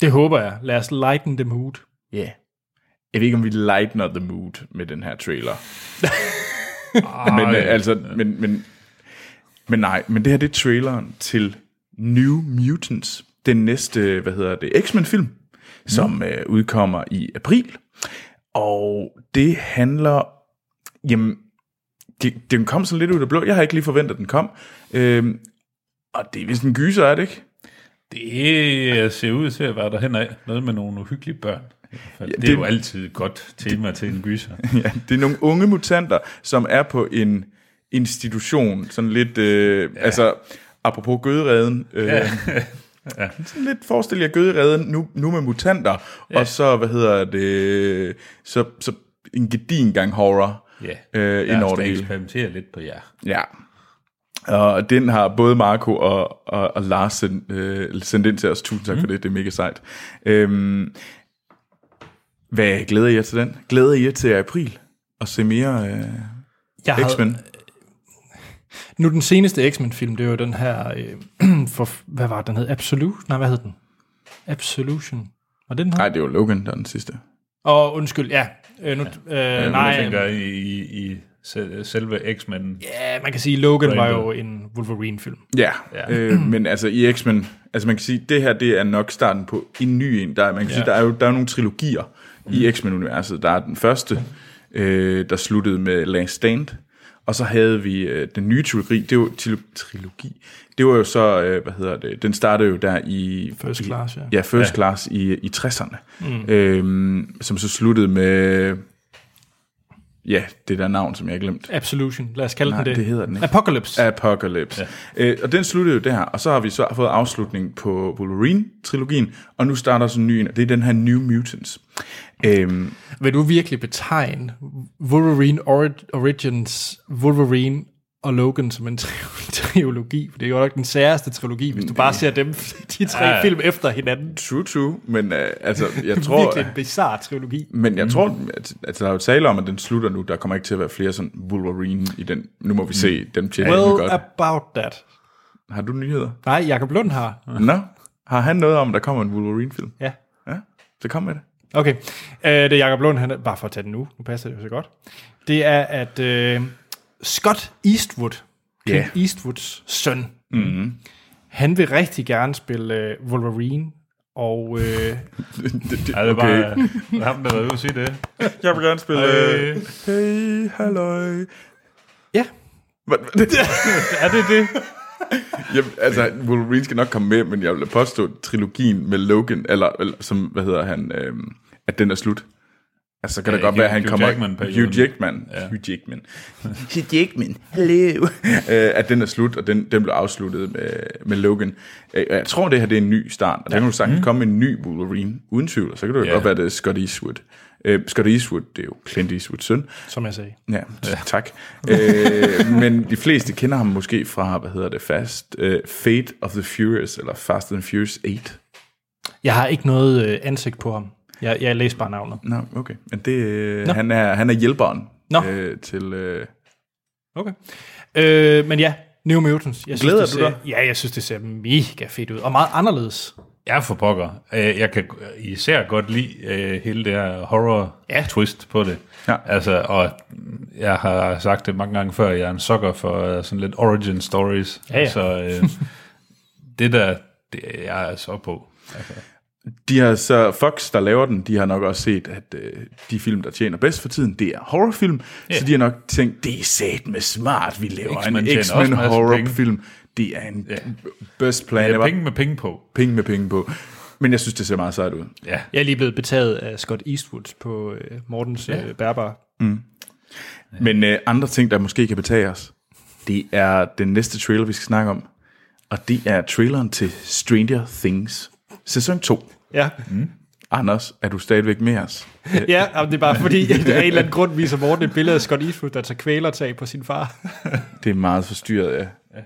Det håber jeg. Lad os lighten the mood. Ja. Yeah. Jeg ved ikke, om vi lightner the mood med den her trailer. Men det her, det er traileren til New Mutants. Den næste, X-Men-film, som udkommer i april. Og det handler... Jamen, den kom sådan lidt ud af blå. Jeg har ikke lige forventet, at den kom. Og det er vist en gyser, er det ikke? Det ser ud til at være derhen af. Noget med nogle uhyggelige børn. Ja, det er jo altid et godt tema til en gyser. Ja, det er nogle unge mutanter, som er på en institution. Sådan lidt... apropos Gøgereden... Ja. Sådan lidt forestil jer Gøgereden nu med mutanter, ja. Og så så en gedigen gang horror, ja. Indover det hele. Jeg eksperimenterer lidt på jer. Ja. Og den har både Marco og Lars sendt ind til os. Tusind tak for det, det er mega sejt. Hvad glæder I jer til den? Glæder I jer til april og se mere X-Men? Nu den seneste X-Men-film, det var den her, hvad var den hed? Absolution? Nej, hvad hed den? Absolution. Var det den her? Nej, det var Logan, der er den sidste. Og undskyld, ja. I selve X-Men. Ja, man kan sige, Logan var jo en Wolverine-film. Ja. Men altså i X-Men, altså man kan sige, det her, det er nok starten på en ny en. Der, man kan sige, der er jo nogle trilogier i X-Men-universet. Der er den første, der sluttede med Last Stand. Og så havde vi den nye trilogi, det var trilogi. Det var jo så, den startede jo der i First Class, ja. Ja, First Class i 60'erne. Som så sluttede med det der navn, som jeg glemte. Absolution, lad os kalde den det. Det hedder den ikke. Apocalypse. Ja. Og den sluttede jo der, og så har vi så fået afslutning på Wolverine-trilogien, og nu starter så en ny, og det er den her New Mutants. Vil du virkelig betegne Wolverine Origins, Wolverine og Logan som en trilogi? For det er jo nok den særeste trilogi, hvis du bare ser dem, de tre film efter hinanden. True, men jeg tror... Virkelig en bizarre trilogi. Men jeg tror, at der er jo tale om, at den slutter nu. Der kommer ikke til at være flere sådan Wolverine i den. Nu må vi se dem til. Well, about that. Har du nyheder? Nej, Jacob Lund har. Nå, har han noget om, der kommer en Wolverine-film? Ja, så kom med det. Okay, det er Jacob Lund, han bare for at tage den nu passer det jo så godt. Det er, at Scott Eastwood, Eastwoods søn, han vil rigtig gerne spille Wolverine, og... det bare ham, der var ude at sige det. Jeg vil gerne spille... Hey, halløj. Ja. Er det det? Wolverine skal nok komme med, men jeg vil påstå, trilogien med Logan, eller som, at den er slut. Altså, kan det godt være, at han kommer... Hugh Jackman. Hello. At den er slut, og den blev afsluttet med Logan. Jeg tror, det her det er en ny start, og der kan du sagtens komme en ny Wolverine, uden tvivl, så kan det jo godt være, det er Scott Eastwood. Scott Eastwood, det er jo Clint Eastwoods søn. Som jeg sagde. Ja, tak. Men de fleste kender ham måske fra, Fate of the Furious, eller Fast and Furious 8. Jeg har ikke noget ansigt på ham. Jeg læser bare navnet. Nå, okay. Men det, han er hjælperen til... Okay. Men ja, New Mutants. Glæder du dig? Ja, jeg synes, det ser mega fedt ud, og meget anderledes. Ja, for pokker. Jeg kan især godt lide hele det her horror-twist på det. Ja. Altså, og jeg har sagt det mange gange før, jeg er en sucker for sådan lidt origin stories. Ja. Så det der, det er jeg så på. Okay. De har så Fox, der laver den, de har nok også set, at de film, der tjener bedst for tiden, det er horrorfilm. Yeah. Så de har nok tænkt, det er satme smart, vi laver X-Men en X-Men horrorfilm. Det er en best plan. Det er penge med penge på. Men jeg synes, det ser meget sejt ud. Yeah. Jeg er lige blevet betaget af Scott Eastwood på Mortens bærbar. Men andre ting, der måske kan betage os, det er den næste trailer, vi skal snakke om. Og det er traileren til Stranger Things. Sæson 2. Ja. Anders, er du stadigvæk med os? Ja, det er bare fordi, at der er en eller anden grund, viser Morten et billede af Scott Eastwood, der tager kvælertag på sin far. Det er meget forstyrret, ja. Wow.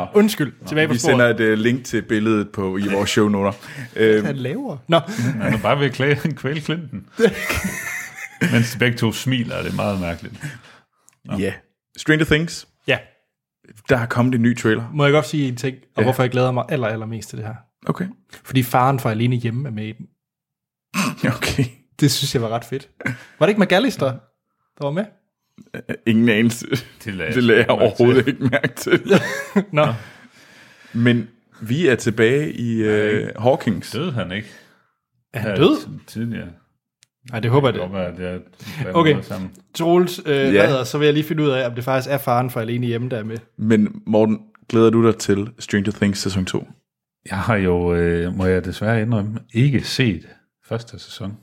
Nå, undskyld. Tilbage på sporet. Vi sender et link til billedet i vores shownoter. Hvad han laver? Nå. Han er bare ved at kvæle Clinton. Mens begge to smiler, det er meget mærkeligt. Stranger Things. Ja. Der er kommet en ny trailer. Må jeg godt sige en ting, og hvorfor jeg glæder mig allermest til det her? Okay. Fordi faren for Alene Hjemme er med i den. Okay. Det synes jeg var ret fedt. Var det ikke McAllister, der var med? Ingen anelse. Det lagde jeg overhovedet ikke mærke til. Nå. Men vi er tilbage i Hawkins. Døde han ikke? Er han død? Tidligere. Nej, det håber jeg det. Okay, Troels, så vil jeg lige finde ud af, om det faktisk er faren for Alene Hjemme, der er med. Men Morten, glæder du dig til Stranger Things sæson 2? Jeg har jo, må jeg desværre indrømme, ikke set første sæson.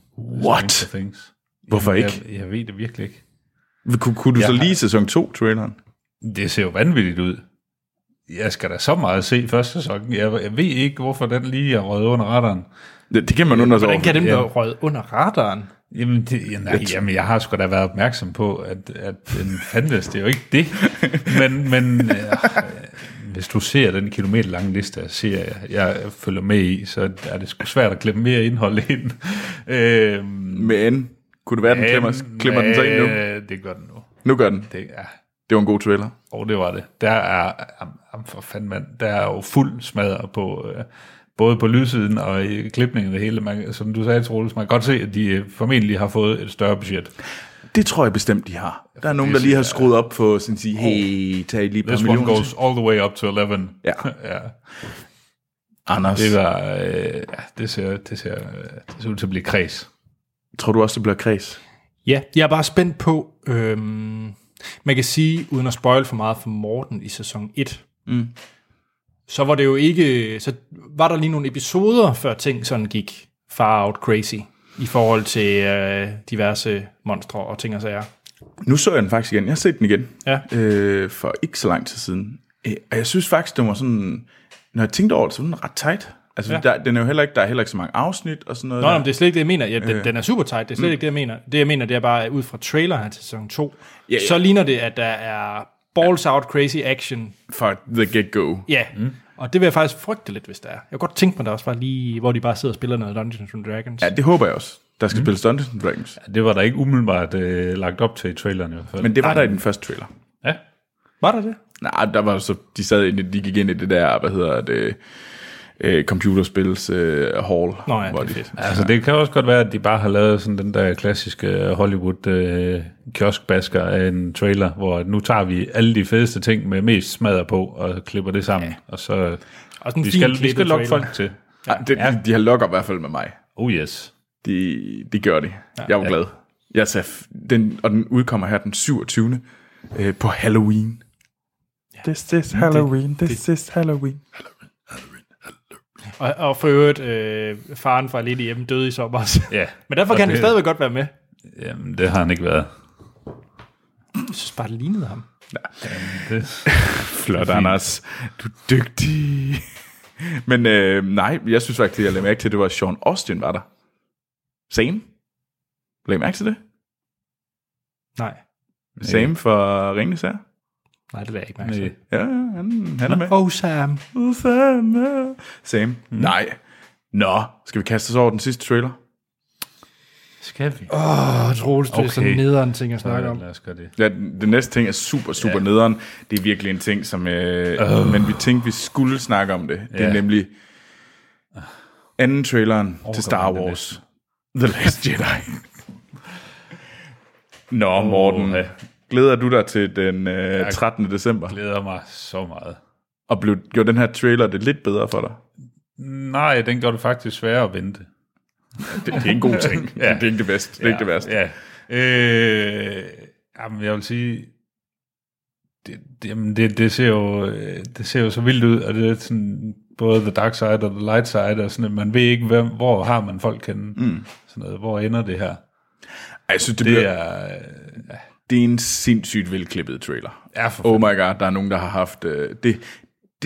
What? Stranger Things. Hvorfor ikke? Jeg ved det virkelig ikke. Kunne du så lige sæson 2-traileren? Det ser jo vanvittigt ud. Jeg skal da så meget se første sæson. Jeg ved ikke, hvorfor den lige er røget under radaren. Det kan man undre sig over. Hvordan kan den blive røget under radaren? Jamen, jeg har sgu da været opmærksom på, at den fandtes. Det er jo ikke det. Men hvis du ser den kilometer lange liste af serier, jeg følger med i, så er det sgu svært at klemme mere indhold ind. Men kunne det være, den klemmer den sig ind nu? Det gør den nu. Nu gør den? Det var en god trailer. Og det var det. Der er, for fanden, der er jo fuld smadret på... både på lydsiden og i klipningen af det hele. Som du sagde, Troels, man kan godt se, at de formentlig har fået et større budget. Det tror jeg bestemt, de har. Der er nogen, der lige har skruet op på, sådan at sige, hey, tag lige på millioner. This one goes all the way up to 11. Ja. Ja. Anders. Det ser ud til at blive kreds. Tror du også, det bliver kreds? Ja, jeg er bare spændt på, man kan sige, uden at spoil for meget for Morten i sæson 1, så var det jo ikke, så var der lige nogle episoder, før ting sådan gik far out crazy, i forhold til diverse monstre og ting og sager. Nu så jeg den faktisk igen. Jeg har set den igen, for ikke så lang tid siden. Og jeg synes faktisk, den var sådan, når jeg tænkte over det, så var den ret tight. Altså, den er jo heller ikke, der er heller ikke så mange afsnit og sådan noget. Nå, det er slet ikke det, jeg mener. Ja, den er super tight, det er slet ikke det, jeg mener. Det, jeg mener, det er bare, ud fra traileren til sæson 2, så ligner det, at der er... balls out crazy action. For the get-go. Ja, og det vil jeg faktisk frygte lidt, hvis der er. Jeg kunne godt tænke mig, der også var lige, hvor de bare sidder og spiller noget Dungeons and Dragons. Ja, det håber jeg også. Der skal spilles Dungeons and Dragons. Ja, det var der ikke umiddelbart lagt op til i traileren i hvert fald. Men det var der i den første trailer. Ja. Var der det? Nej, der var så, de gik ind i det der, hvad hedder det... computerspils hall. Nå ja, det er fedt. Altså det kan også godt være, at de bare har lavet sådan den der klassiske Hollywood kioskbasker af en trailer, hvor nu tager vi alle de fedeste ting med mest smadder på og klipper det sammen, og så og de skal lokke folk til. Ja. De har lokker i hvert fald med mig. Oh yes. De gør det. Ja. Jeg var glad. Jeg sagde, den udkommer her den 27. På Halloween. Yeah. This is Halloween. Og for øvrigt, faren fra Alene Hjemme døde i sommer. Ja. Men derfor kan han stadigvæk godt være med. Jamen, det har han ikke været. Jeg synes bare, det lignede ham. Jamen, det... Flot, Anders. Du er dygtig. Men nej, jeg synes faktisk, at jeg lagde mærke til, at det var Sean Austin, var der. Same. Lagde mærke til det? Nej. Same for Ringenes Herre? Nej, det vil jeg ikke mærke. Ja, han er med. Sam. Same. Nej. Nå, skal vi kaste os over den sidste trailer? Skal vi? Troels, det er sådan nederen ting at snakke om. Lad os gøre det. Ja, det næste ting er super, super nederen. Det er virkelig en ting, som... Men vi tænkte, vi skulle snakke om det. Det er nemlig anden traileren til Star Wars. The Last Jedi. Nå, Morten... Glæder du dig til den 13. december? Jeg glæder mig så meget. Og gjorde den her trailer det lidt bedre for dig? Nej, den gjorde det faktisk sværere at vente. Det er en god ting. Det er ikke det bedste. Det er ikke det værste. Ja. Jeg vil sige, det ser jo så vildt ud, og det er sådan både the dark side og the light side, og sådan, man ved ikke, hvor har man folk henne. Sådan noget. Hvor ender det her? Jeg synes, det bliver... Det er en sindssygt velklippet trailer. Oh my god, der er nogen, der har haft... Det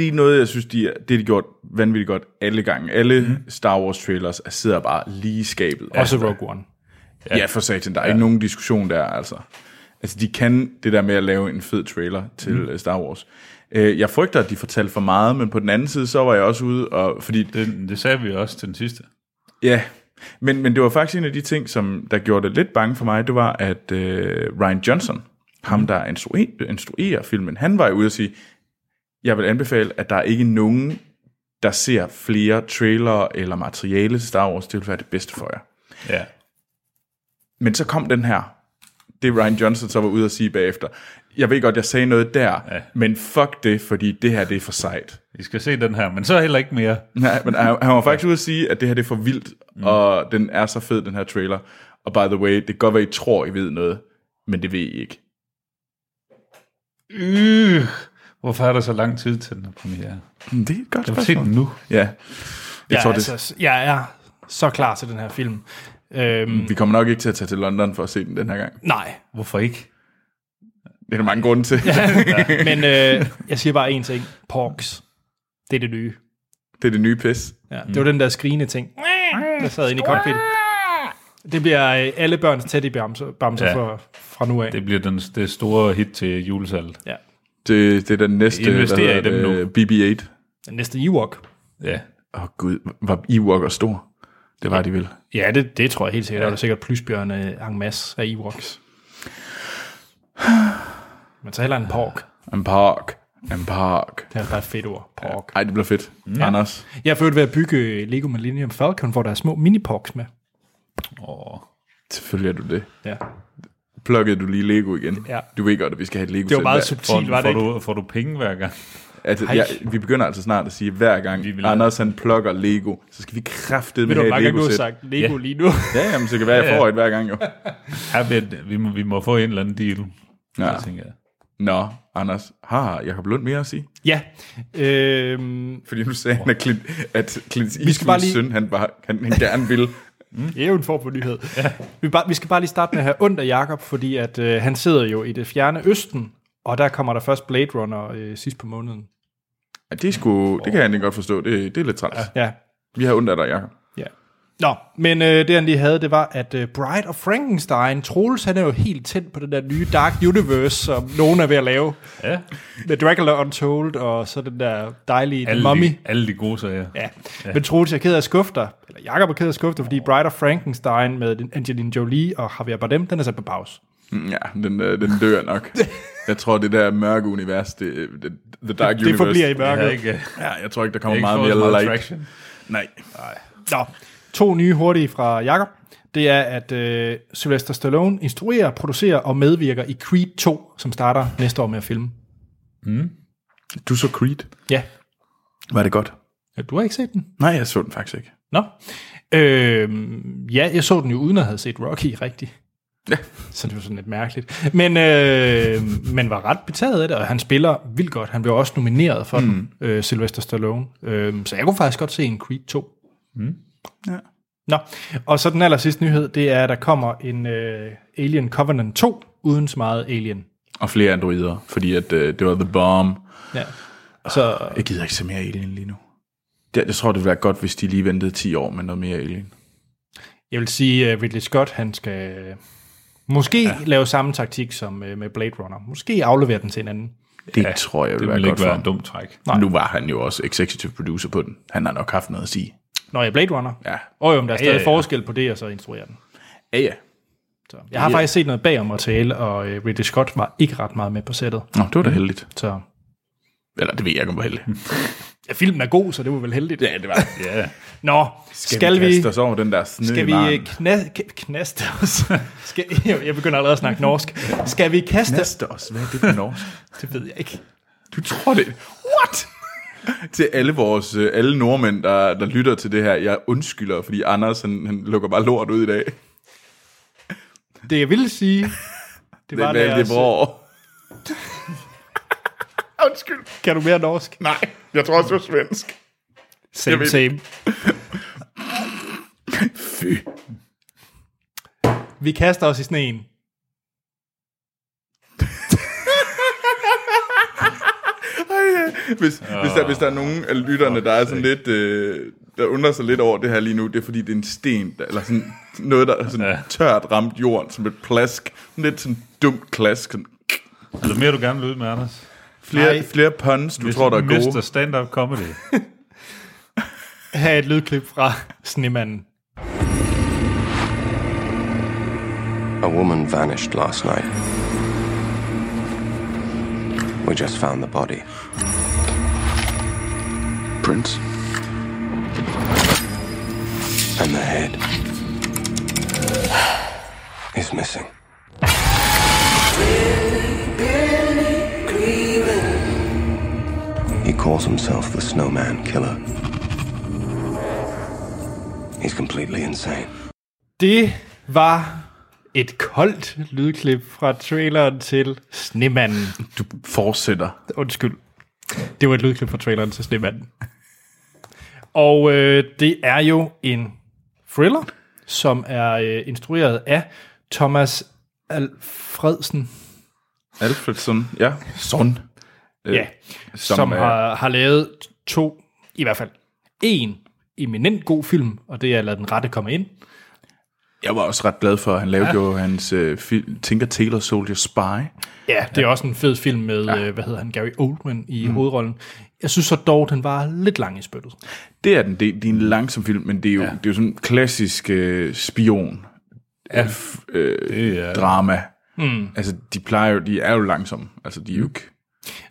er noget, jeg synes, de har gjort vanvittigt godt alle gange. Alle Star Wars trailers sidder bare lige i skabet. Også Rogue One. Ja, for satan. Der er ikke nogen diskussion der, altså. Altså, de kan det der med at lave en fed trailer til Star Wars. Jeg frygter, at de fortalte for meget, men på den anden side, så var jeg også ude og... Fordi det sagde vi også til den sidste. Ja, men det var faktisk en af de ting, som der gjorde det lidt bange for mig, det var, at Rian Johnson, ham der instruerer filmen, han var jo ude at sige, jeg vil anbefale, at der er ikke nogen, der ser flere trailere eller materiale til Star Wars. Det vil være det bedste for jer. Ja. Men så kom den her. Det Ryan Johnson så var ude at sige bagefter. Jeg ved godt, jeg sagde noget der, ja, men fuck det, fordi det her, det er for sejt. I skal se den her, men så heller ikke mere. Nej, men han var faktisk ude at sige, at det her, det er for vildt, og den er så fed, den her trailer. Og by the way, det kan godt være, I tror, I ved noget, men det ved I ikke. Hvorfor er der så lang tid til den her premiere? Det er et godt spørgsmål. Jeg nu. Ja, jeg er så klar til den her film. Vi kommer nok ikke til at tage til London for at se den her gang. Nej, hvorfor ikke? Det er der mange grunde til. Men jeg siger bare én ting. Porks. Det er det nye. Det er det nye pis. Ja, det var den der skrigende ting, der sad inde i cockpittet. Det bliver alle børns teddybamser fra nu af. Det bliver det store hit til julesalget. Ja. Det er den næste, investerer i dem nu. BB-8. Den næste Ewok. Ja. Åh gud, var Ewoker stor? Det var de vel. Ja, det tror jeg helt sikkert. Der var sikkert plysbjørne en masse af Ewoks. Men så heller en pork. En park. Det er et ret fedt ord, pork. Ej, det bliver fedt. Ja. Anders? Jeg er født ved at bygge Lego Millennium Falcon, hvor der er små mini-porks med. Selvfølgelig er du det. Ja. Plukkede du lige Lego igen? Ja. Du ved godt, at vi skal have et Lego-sæt. Det var meget subtilt, var det ikke? Får du penge hver gang? Vi begynder altså snart at sige, at hver gang Anders han plukker Lego, så skal vi kraftedme have et Lego-sæt. Du har sagt Lego lige nu. Ja, jamen, så kan være, jeg får et hver gang jo. Vi må få en eller anden deal. Ja. Nå, Anders, har Jacob Lund mere at sige? Ja. Fordi nu sagde han, at Clint Eastwoods søn, han gerne vil. Det er jo en form for nyhed. Ja. Vi skal bare lige starte med at have ondt af Jacob, fordi at, han sidder jo i det fjerne østen, og der kommer der først Blade Runner sidst på måneden. Ja, det kan jeg egentlig godt forstå. Det er lidt træls. Ja. Vi har ondt af dig, Jacob. Ja. Nå, men det han lige havde, det var, at Bride of Frankenstein, Troels, han er jo helt tændt på den der nye Dark Universe, som nogen er ved at lave. Ja. Med Dracula Untold, og så den der dejlige Mummy. Alle de gode sager. Ja. Men Troels er ked af skufter, eller Jacob er ked af skufter, fordi Bride of Frankenstein med Angelina Jolie og Javier Bardem, den er sat på pause. Ja, den dør nok. Jeg tror, det der mørke univers, the Dark Universe. Det forbliver i mørket. Ja, jeg tror ikke, der kommer meget mere light. Nej. Nå. 2 nye hurtige fra Jacob. Det er, at Sylvester Stallone instruerer, producerer og medvirker i Creed 2, som starter næste år med at filme. Mm. Du så Creed? Ja. Var det godt? Ja, du har ikke set den? Nej, jeg så den faktisk ikke. Nå. Ja, jeg så den jo uden at have set Rocky rigtigt. Ja. Så det var sådan lidt mærkeligt. Men man var ret betaget af det, og han spiller vildt godt. Han blev også nomineret for den, Sylvester Stallone. Så jeg kunne faktisk godt se en Creed 2. Mm. Ja. Nå, og så den allersidste nyhed, det er, at der kommer en Alien Covenant 2, uden så meget Alien. Og flere androider, fordi at, det var The Bomb. Ja. Så, jeg gider ikke se mere Alien lige nu. Jeg tror, det ville være godt, hvis de lige ventede 10 år med noget mere Alien. Jeg vil sige, at Ridley Scott, han skal måske lave samme taktik som med Blade Runner. Måske aflevere den til en anden. Det tror jeg ville være godt for ham. Det ville ikke være en dum træk. Nej. Nu var han jo også executive producer på den. Han har nok haft noget at sige. Når jeg er Blade Runner. Ja. Der er stadig forskel på det, og så instruerer den. Ja. Så jeg har faktisk set noget bag om materiale, og Ridley Scott var ikke ret meget med på sættet. Nå, det var da heldigt. Så. Eller det ved jeg ikke, om det var heldigt. Ja, filmen er god, så det var vel heldigt. Ja, det var det. Ja. Nå, skal vi kaste os over den der snø? Skal vi knaste os? Jeg begynder allerede at snakke norsk. Skal vi knaste os? Hvad er det for norsk? Det ved jeg ikke. Du tror det? What? Til alle nordmænd, der lytter til det her, jeg undskylder, fordi Anders, han lukker bare lort ud i dag. Det jeg ville sige, det var deres... Undskyld. Kan du mere norsk? Nej, jeg tror også, det var svensk. Same. Fy. Vi kaster os i sneen. Hvis der er nogen af lytterne, der er sådan lidt, der undrer sig lidt over det her lige nu, det er fordi, det er en sten, eller sådan noget, der er sådan tørt ramt jorden, som et plask, lidt sådan dumt klask. Er der mere, du gerne vil ud med, Anders? Flere puns, du tror, der er gode. Mister stand-up comedy. Her er et lydklip fra Snemanden. A woman vanished last night. We just found the body. footprints and the head is missing. He calls himself the Snowman Killer. He's completely insane. Det var et koldt lydklip fra traileren til Snemanden. Du fortsætter. Undskyld. Det var et lydklip fra traileren til Snemanden. Og det er jo en thriller, som er instrueret af Thomas Alfredsen, ja. Son. Ja, som har lavet to, i hvert fald en eminent god film, og det er Lad den rette komme ind. Jeg var også ret glad for, at han lavede jo hans Tinker Tailor Soldier Spy. Ja, det er også en fed film med, hvad hedder han, Gary Oldman i hovedrollen. Jeg synes så dog, den var lidt lang i spyttet. Det er den, det er en langsom film, men det er jo, det er jo sådan en klassisk spion drama. Mm. Altså, de er jo langsomme. Altså, de er jo ikke...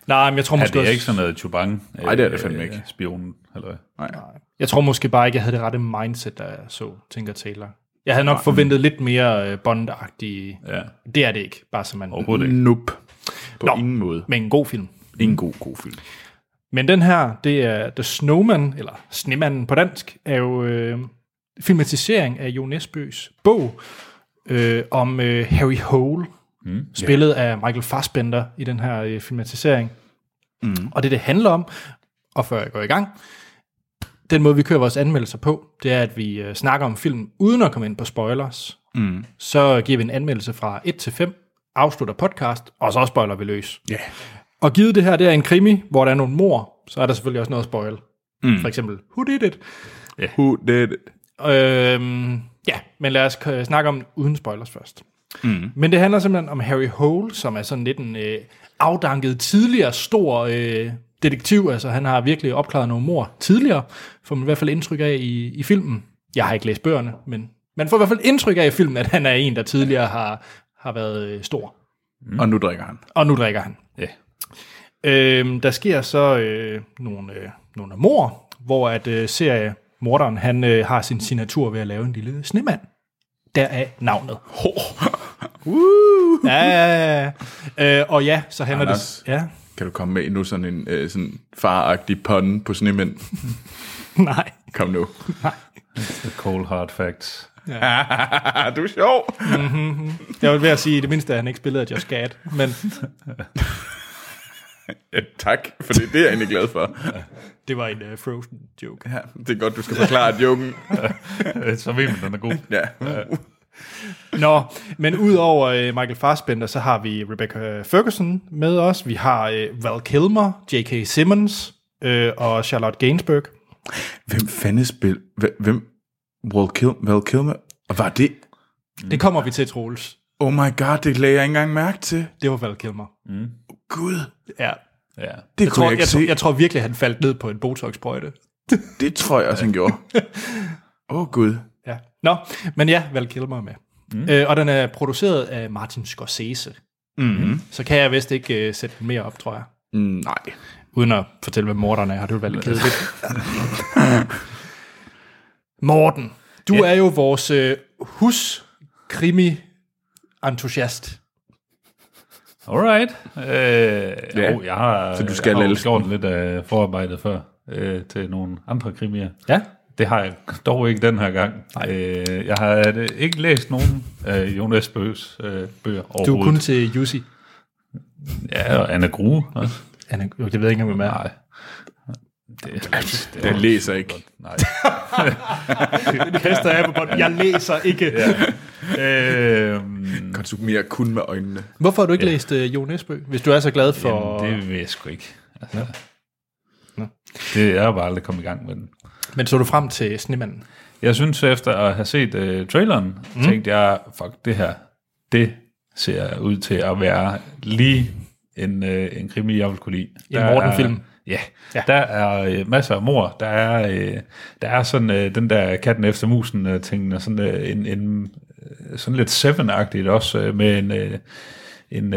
Nej, men jeg tror måske det er også... ikke sådan noget Chubang? Nej, det er det fandme ikke. Spionen, eller... Nej. Jeg tror måske bare ikke, jeg havde det rette mindset, da jeg så Tinker Tailor. Jeg havde nok forventet lidt mere Bond-agtige... Ja. Det er det ikke, bare så man... Overhovedet ikke. Nope. På ingen måde. Men en god film. En god film. Men den her, det er The Snowman, eller Snemanden på dansk, er jo filmatisering af Jo Nesbøs bog om Harry Hole, spillet af Michael Fassbender i den her filmatisering. Mm. Og det handler om, og før jeg går i gang, den måde vi kører vores anmeldelser på, det er, at vi snakker om filmen uden at komme ind på spoilers. Mm. Så giver vi en anmeldelse fra 1 til 5, afslutter podcast, og så spoiler vi løs. Yeah. Og givet det her, det er en krimi, hvor der er nogle mord, så er der selvfølgelig også noget at spoil. Mm. For eksempel, who did it? Yeah. Who did it? Men lad os snakke om uden spoilers først. Mm. Men det handler simpelthen om Harry Hole, som er sådan lidt en afdanket tidligere stor detektiv. Altså han har virkelig opklaret nogle mord tidligere, får man i hvert fald indtryk af i filmen. Jeg har ikke læst bøgerne, men man får i hvert fald indtryk af i filmen, at han er en, der tidligere har været stor. Mm. Og nu drikker han. Yeah. Der sker så nogle mord, hvor at seriemorderen han har sin signatur ved at lave en lille snemand. Deraf navnet. Og ja, så handler Anders, det... Ja. Kan du komme med endnu sådan en sådan faragtig pun på snemænd? Nej. Kom nu. Nej. It's the cold hard facts. Ja. Du er sjov. Mm-hmm. Jeg vil ved at sige, i det mindste er han ikke spillet af Josh Gad, men... Ja, tak, for det er jeg egentlig glad for. Ja. Det var en Frozen joke. Ja, det er godt, du skal forklare joken. Så ved man, den er god. Ja. Nå, men udover Michael Fassbender, så har vi Rebecca Ferguson med os. Vi har Val Kilmer, J.K. Simmons og Charlotte Gainsbourg. Hvem fanden spil? Hvem? Val Kilmer? Og var det? Det kommer vi til, Troels. Oh my god, det lagde jeg ikke engang mærke til. Det var Val Kilmer. Mm. Gud. Ja. Jeg tror virkelig, han faldt ned på en botox-sprøjte. Det tror jeg også, han gjorde. Gud. Ja. Nå, men ja, Val Kilmer med. Mm. Og den er produceret af Martin Scorsese. Mm-hmm. Så kan jeg vist ikke sætte den mere op, tror jeg. Nej. Uden at fortælle, hvad morderen er, har du været lidt kedeligt. Morten, du er jo vores huskrimi-entusiast. Alright. Jeg har så du skal gjort lidt af forarbejdet før til nogle andre krimier. Ja. Det har jeg dog ikke den her gang. Jeg har ikke læst nogen af Jo Nesbøs bøger overhovedet. Du er kun til Jussi. Ja, og Anna Grue også. Anna, det ved jeg ikke engang, hvem er. Nej. Det jeg læser ikke. Nej. Det kaster jeg på bånden. Jeg læser ikke. Konsumerer kun med øjnene. Hvorfor har du ikke læst Jo Nesbø, hvis du er så glad for... Jamen, det ved jeg sgu ikke. Altså, jeg har bare aldrig kommet i gang med den. Men så du frem til Snemanden? Jeg synes, efter at have set traileren, tænkte jeg, fuck, det her, det ser ud til at være lige en krimi, jeg vil kunne lide. En Morten-film. Ja, der er masser af mord. Der er sådan den der katten efter musen ting, og sådan en sådan lidt Seven-agtigt også med en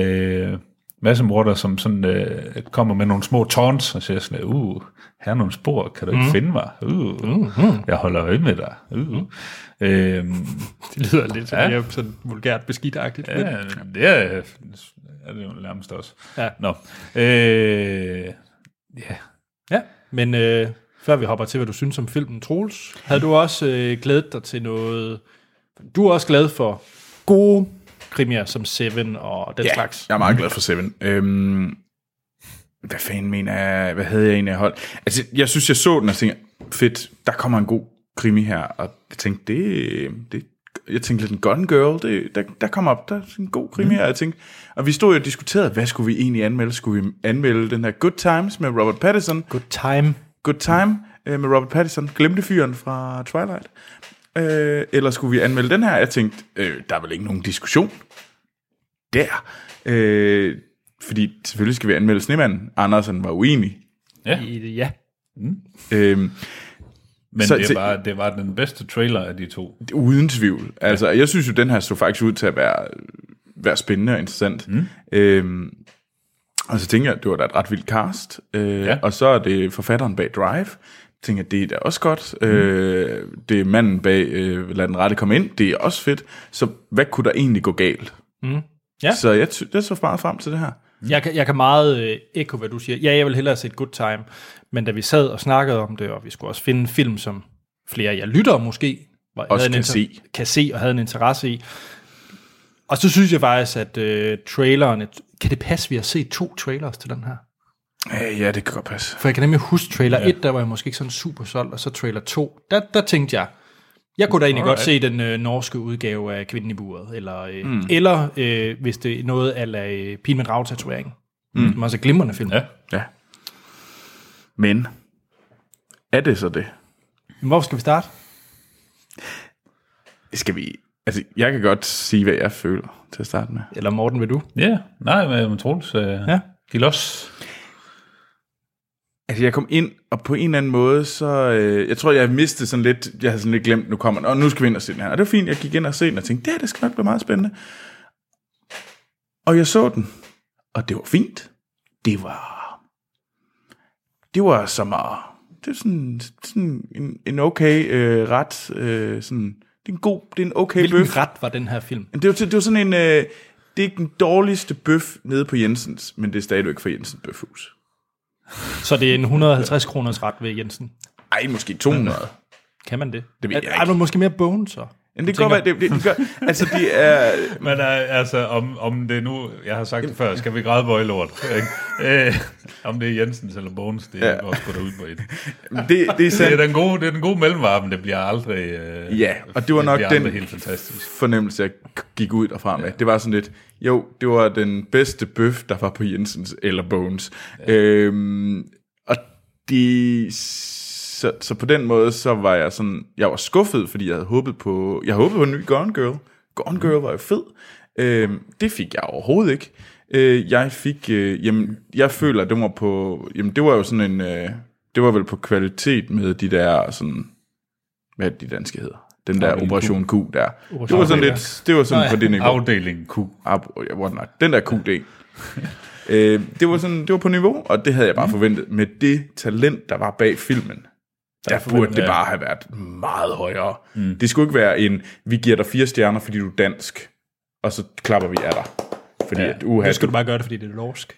massemorder, som sådan kommer med nogle små taunts, og siger sådan, her er nogle spor, kan du ikke finde mig? Jeg holder øje med dig. Det lyder lidt sådan vulgært beskidagtigt. Ja, det er jo nærmest også. Ja. Nå. Ja, men før vi hopper til, hvad du synes om filmen, Troels, havde du også glædet dig til noget... Du er også glad for gode krimier som Seven og den slags. Jeg er meget glad for Seven. Hvad fanden mener jeg? Hvad havde jeg egentlig holdt? Altså, jeg synes, jeg så den og tænkte, fedt, der kommer en god krimi her. Og jeg tænkte, jeg tænkte lidt en Gone Girl, der kommer op, der er en god krimi her. Jeg tænkte, og vi stod jo og diskuterede, hvad skulle vi egentlig anmelde? Skulle vi anmelde den her Good Times med Robert Pattinson? Good Time med Robert Pattinson. Glemte fyren fra Twilight. Eller skulle vi anmelde den her? Jeg tænkte, der er vel ikke nogen diskussion der. Fordi selvfølgelig skal vi anmelde Snemanden. Andersen var uenig. Ja. Men så, det var den bedste trailer af de to. Uden tvivl. Altså, jeg synes jo, den her så faktisk ud til at være spændende og interessant. Og så tænker jeg, det var da et ret vildt cast. Og så er det forfatteren bag Drive. Tænker, det er da også godt. Det er manden bag, lad den rette komme ind, det er også fedt. Så hvad kunne der egentlig gå galt? Så jeg så meget frem til det her. Jeg kan meget ekko, hvad du siger. Ja, jeg vil hellere se et Good Time, men da vi sad og snakkede om det, og vi skulle også finde en film, som flere af jer lyttere måske, kan se og havde en interesse i. Og så synes jeg faktisk, at trailerne... Kan det passe, vi har set 2 trailers til den her? Ja, det kan godt passe. For jeg kan nemlig huske trailer 1, der var jeg måske ikke sådan super solgt, og så trailer 2, der tænkte jeg, kunne da egentlig godt se den norske udgave af Kvinden i buret, eller hvis det er noget af Pin med dragtatuering, som også er glimrende film. Ja. Men, er det så det? Men hvor skal vi starte? Altså, jeg kan godt sige, hvad jeg føler til at starte med. Eller Morten, vil du? Ja, nej, men Troels, giv los. Altså, jeg kom ind, og på en eller anden måde, så... jeg tror, jeg mistede sådan lidt... Jeg havde sådan lidt glemt, nu kommer den, og nu skal vi ind og se den her. Og det var fint, jeg gik ind og se den, og tænkte, det skal nok blive meget spændende. Og jeg så den, og det var fint. Det var som at... Det er sådan en okay ret... det er en god... Det er en okay bøf. Hvilken ret var den her film? Det var sådan en... det er ikke den dårligste bøf nede på Jensens, men det er stadigvæk for Jensens Bøfhus. Så det er en 150 kroners ret ved Jensen? Ej, måske 200. Kan man det? Det ved jeg ikke. Måske mere bone, så? Jamen, det går, altså, det er... Men altså, om det nu... Jeg har sagt det før, skal vi grædebøje lort? Om det er Jensens eller Bones, det er også godt ud på et. Det er den gode mellemvare, men det bliver aldrig... ja, og det var nok den helt fornemmelse, jeg gik ud derfra med. Det var sådan lidt... Jo, det var den bedste bøf, der var på Jensens eller Bones. Og de... Så på den måde, så var jeg sådan... Jeg var skuffet, fordi jeg havde håbet på... Jeg håbede på en ny Gone Girl. Gone Girl var jo fed. Det fik jeg overhovedet ikke. Jeg fik... jeg føler, at det var på... det var jo sådan en... det var vel på kvalitet med de der sådan... Hvad er det, de danske hedder? Den der Operation Q der. Det var sådan lidt... Det var sådan på det niveau. Afdeling Q. Den der QD. Det var sådan... Det var på niveau, og det havde jeg bare forventet. Med det talent, der var bag filmen... Der burde det bare have været meget højere. Det skulle ikke være en, vi giver dig 4 stjerner, fordi du er dansk, og så klapper vi af dig. Fordi det skulle du bare gøre det, fordi det er norsk.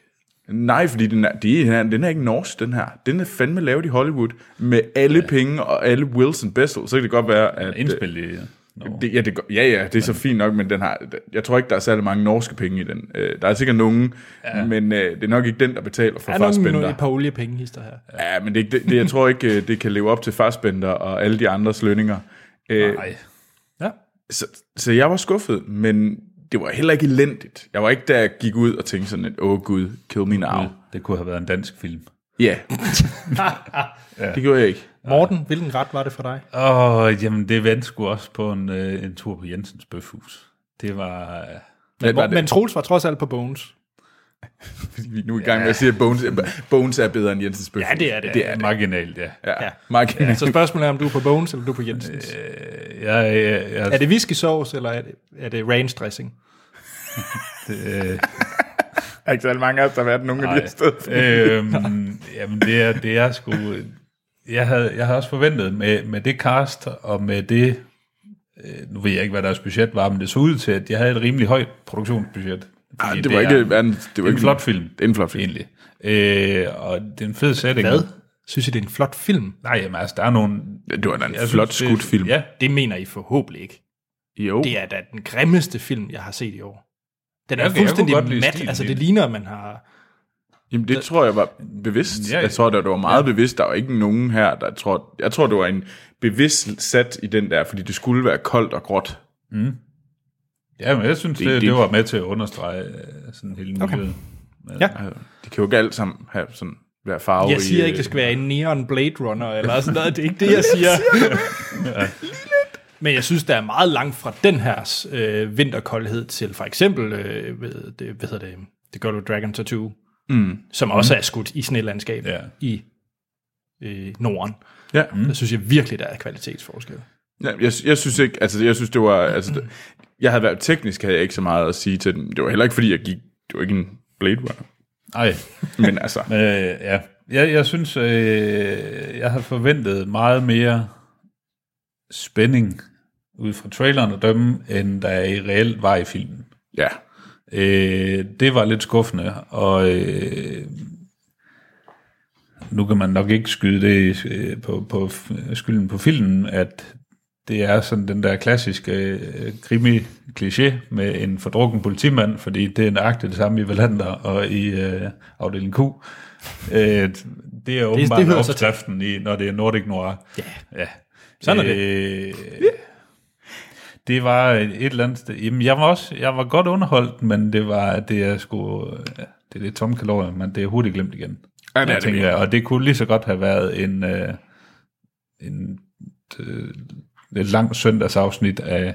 Nej, fordi den er ikke norsk, den her. Den er fandme lavet i Hollywood, med alle penge og alle Wilson Bessel. Så kan det godt være, at... Indspillet, det er så fint nok, men den har... Jeg tror ikke, der er særlig mange norske penge i den. Der er sikkert nogen, men det er nok ikke den, der betaler for Fassbender. Der er nok et par oliepenge-hister her. Ja, men det, jeg tror ikke, det kan leve op til Fassbender og alle de andres lønninger. Nej. Ja. Så jeg var skuffet, men det var heller ikke elendigt. Jeg var ikke, der gik ud og tænkte sådan, at gud, kill me now. Det kunne have været en dansk film. Ja. Det gjorde jeg ikke. Morten, hvilken ret var det for dig? Jamen, det vendte sgu også på en tur på Jensens Bøfhus. Det var... Men Troels var trods alt på Bones. Vi er nu i gang med at sige, at Bones er bedre end Jensens Bøfhus. Ja, det er det. Det er marginalt, marginalt. Ja. Så spørgsmålet er, om du er på Bones, eller du er på Jensens? Er det whiskysauce, eller er det ranch dressing? er ikke så mange af os, der har været nogen af de steder. Jamen det er sgu... Jeg havde også forventet med det cast og med det... nu ved jeg ikke, hvad deres budget var, men det så ud til, at jeg havde et rimelig højt produktionsbudget. Ej, det var ikke en flot film. Det er en flot film. Egentlig. Og det er en fed setting. Hvad? Synes I, det er en flot film? Nej, jamen altså, der er nogle... Det var en flot skudt film. Ja, det mener I forhåbentlig ikke. Jo. Det er da den grimmeste film, jeg har set i år. Den er fuldstændig mat. Altså, det ligner, at man har... Jamen, det tror jeg var bevidst. Jeg tror, det var meget bevidst. Der var ikke nogen her, der tror... Jeg tror, det var en bevidst sat i den der, fordi det skulle være koldt og gråt. Mm. Ja, men jeg synes, det var med til at understrege sådan hele muligheden. Okay. Ja. Altså, det kan jo ikke alt sammen have sådan... Jeg siger ikke, det skal være en neon Blade Runner eller sådan noget. Det er ikke det, jeg siger. Ja. Men jeg synes, der er meget langt fra den her vinterkoldhed til for eksempel, hvad hedder det, The Girl with Dragon Tattoo, som også er skudt i snelandskab i Norden. Ja. Der synes jeg virkelig, der er kvalitetsforskel. Ja, jeg synes ikke, altså jeg synes, det var, altså jeg havde været teknisk, havde jeg ikke så meget at sige til den. Det var heller ikke, fordi jeg gik, det var ikke en Blade Runner. Nej, men altså... ja. Jeg synes, jeg havde forventet meget mere spænding ud fra traileren og dømme, end der i reelt var i filmen. Ja. Det var lidt skuffende, og nu kan man nok ikke skyde det på skylden på filmen, at det er sådan den der klassiske krimi-kliché med en fordrukken politimand, fordi det er nøjagtigt det samme i Wallander og i afdeling Q. Det er åbenbart opskriften i, når det er Nordic Noir. Ja. Sådan er det. Det var et eller andet sted. Jamen, jeg var godt underholdt, men det er lidt tomme kalorier, men det er hurtigt glemt igen. Ja, det tænker jeg. Og det kunne lige så godt have været et langt søndagsafsnit af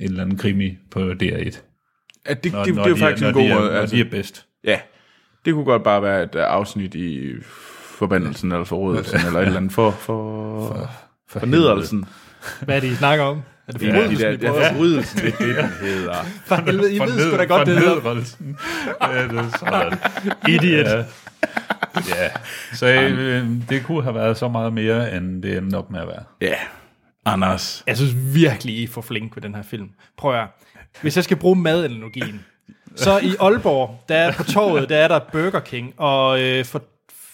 en eller anden krimi på DR1. Ja, det er faktisk en god måde. Altså, de er bedst. Ja, det kunne godt bare være et afsnit i forbandelsen, eller forrådelsen, eller et eller andet for nederelsen. Hvad er det, I snakker om? Er det forrådelsen, I prøver? Ja, forrådelsen, det er det, den hedder. For helvede, I ved sgu da godt, det hedder. Fornederelsen. Ja, det er sådan. Idiot. Ja. Så det kunne have været så meget mere, end det endte op med at være. Ja. Anders. Jeg synes virkelig, I er for flink ved den her film. Prøv at høre. Hvis jeg skal bruge madanalogien, så i Aalborg, der på torvet, der er der Burger King, og for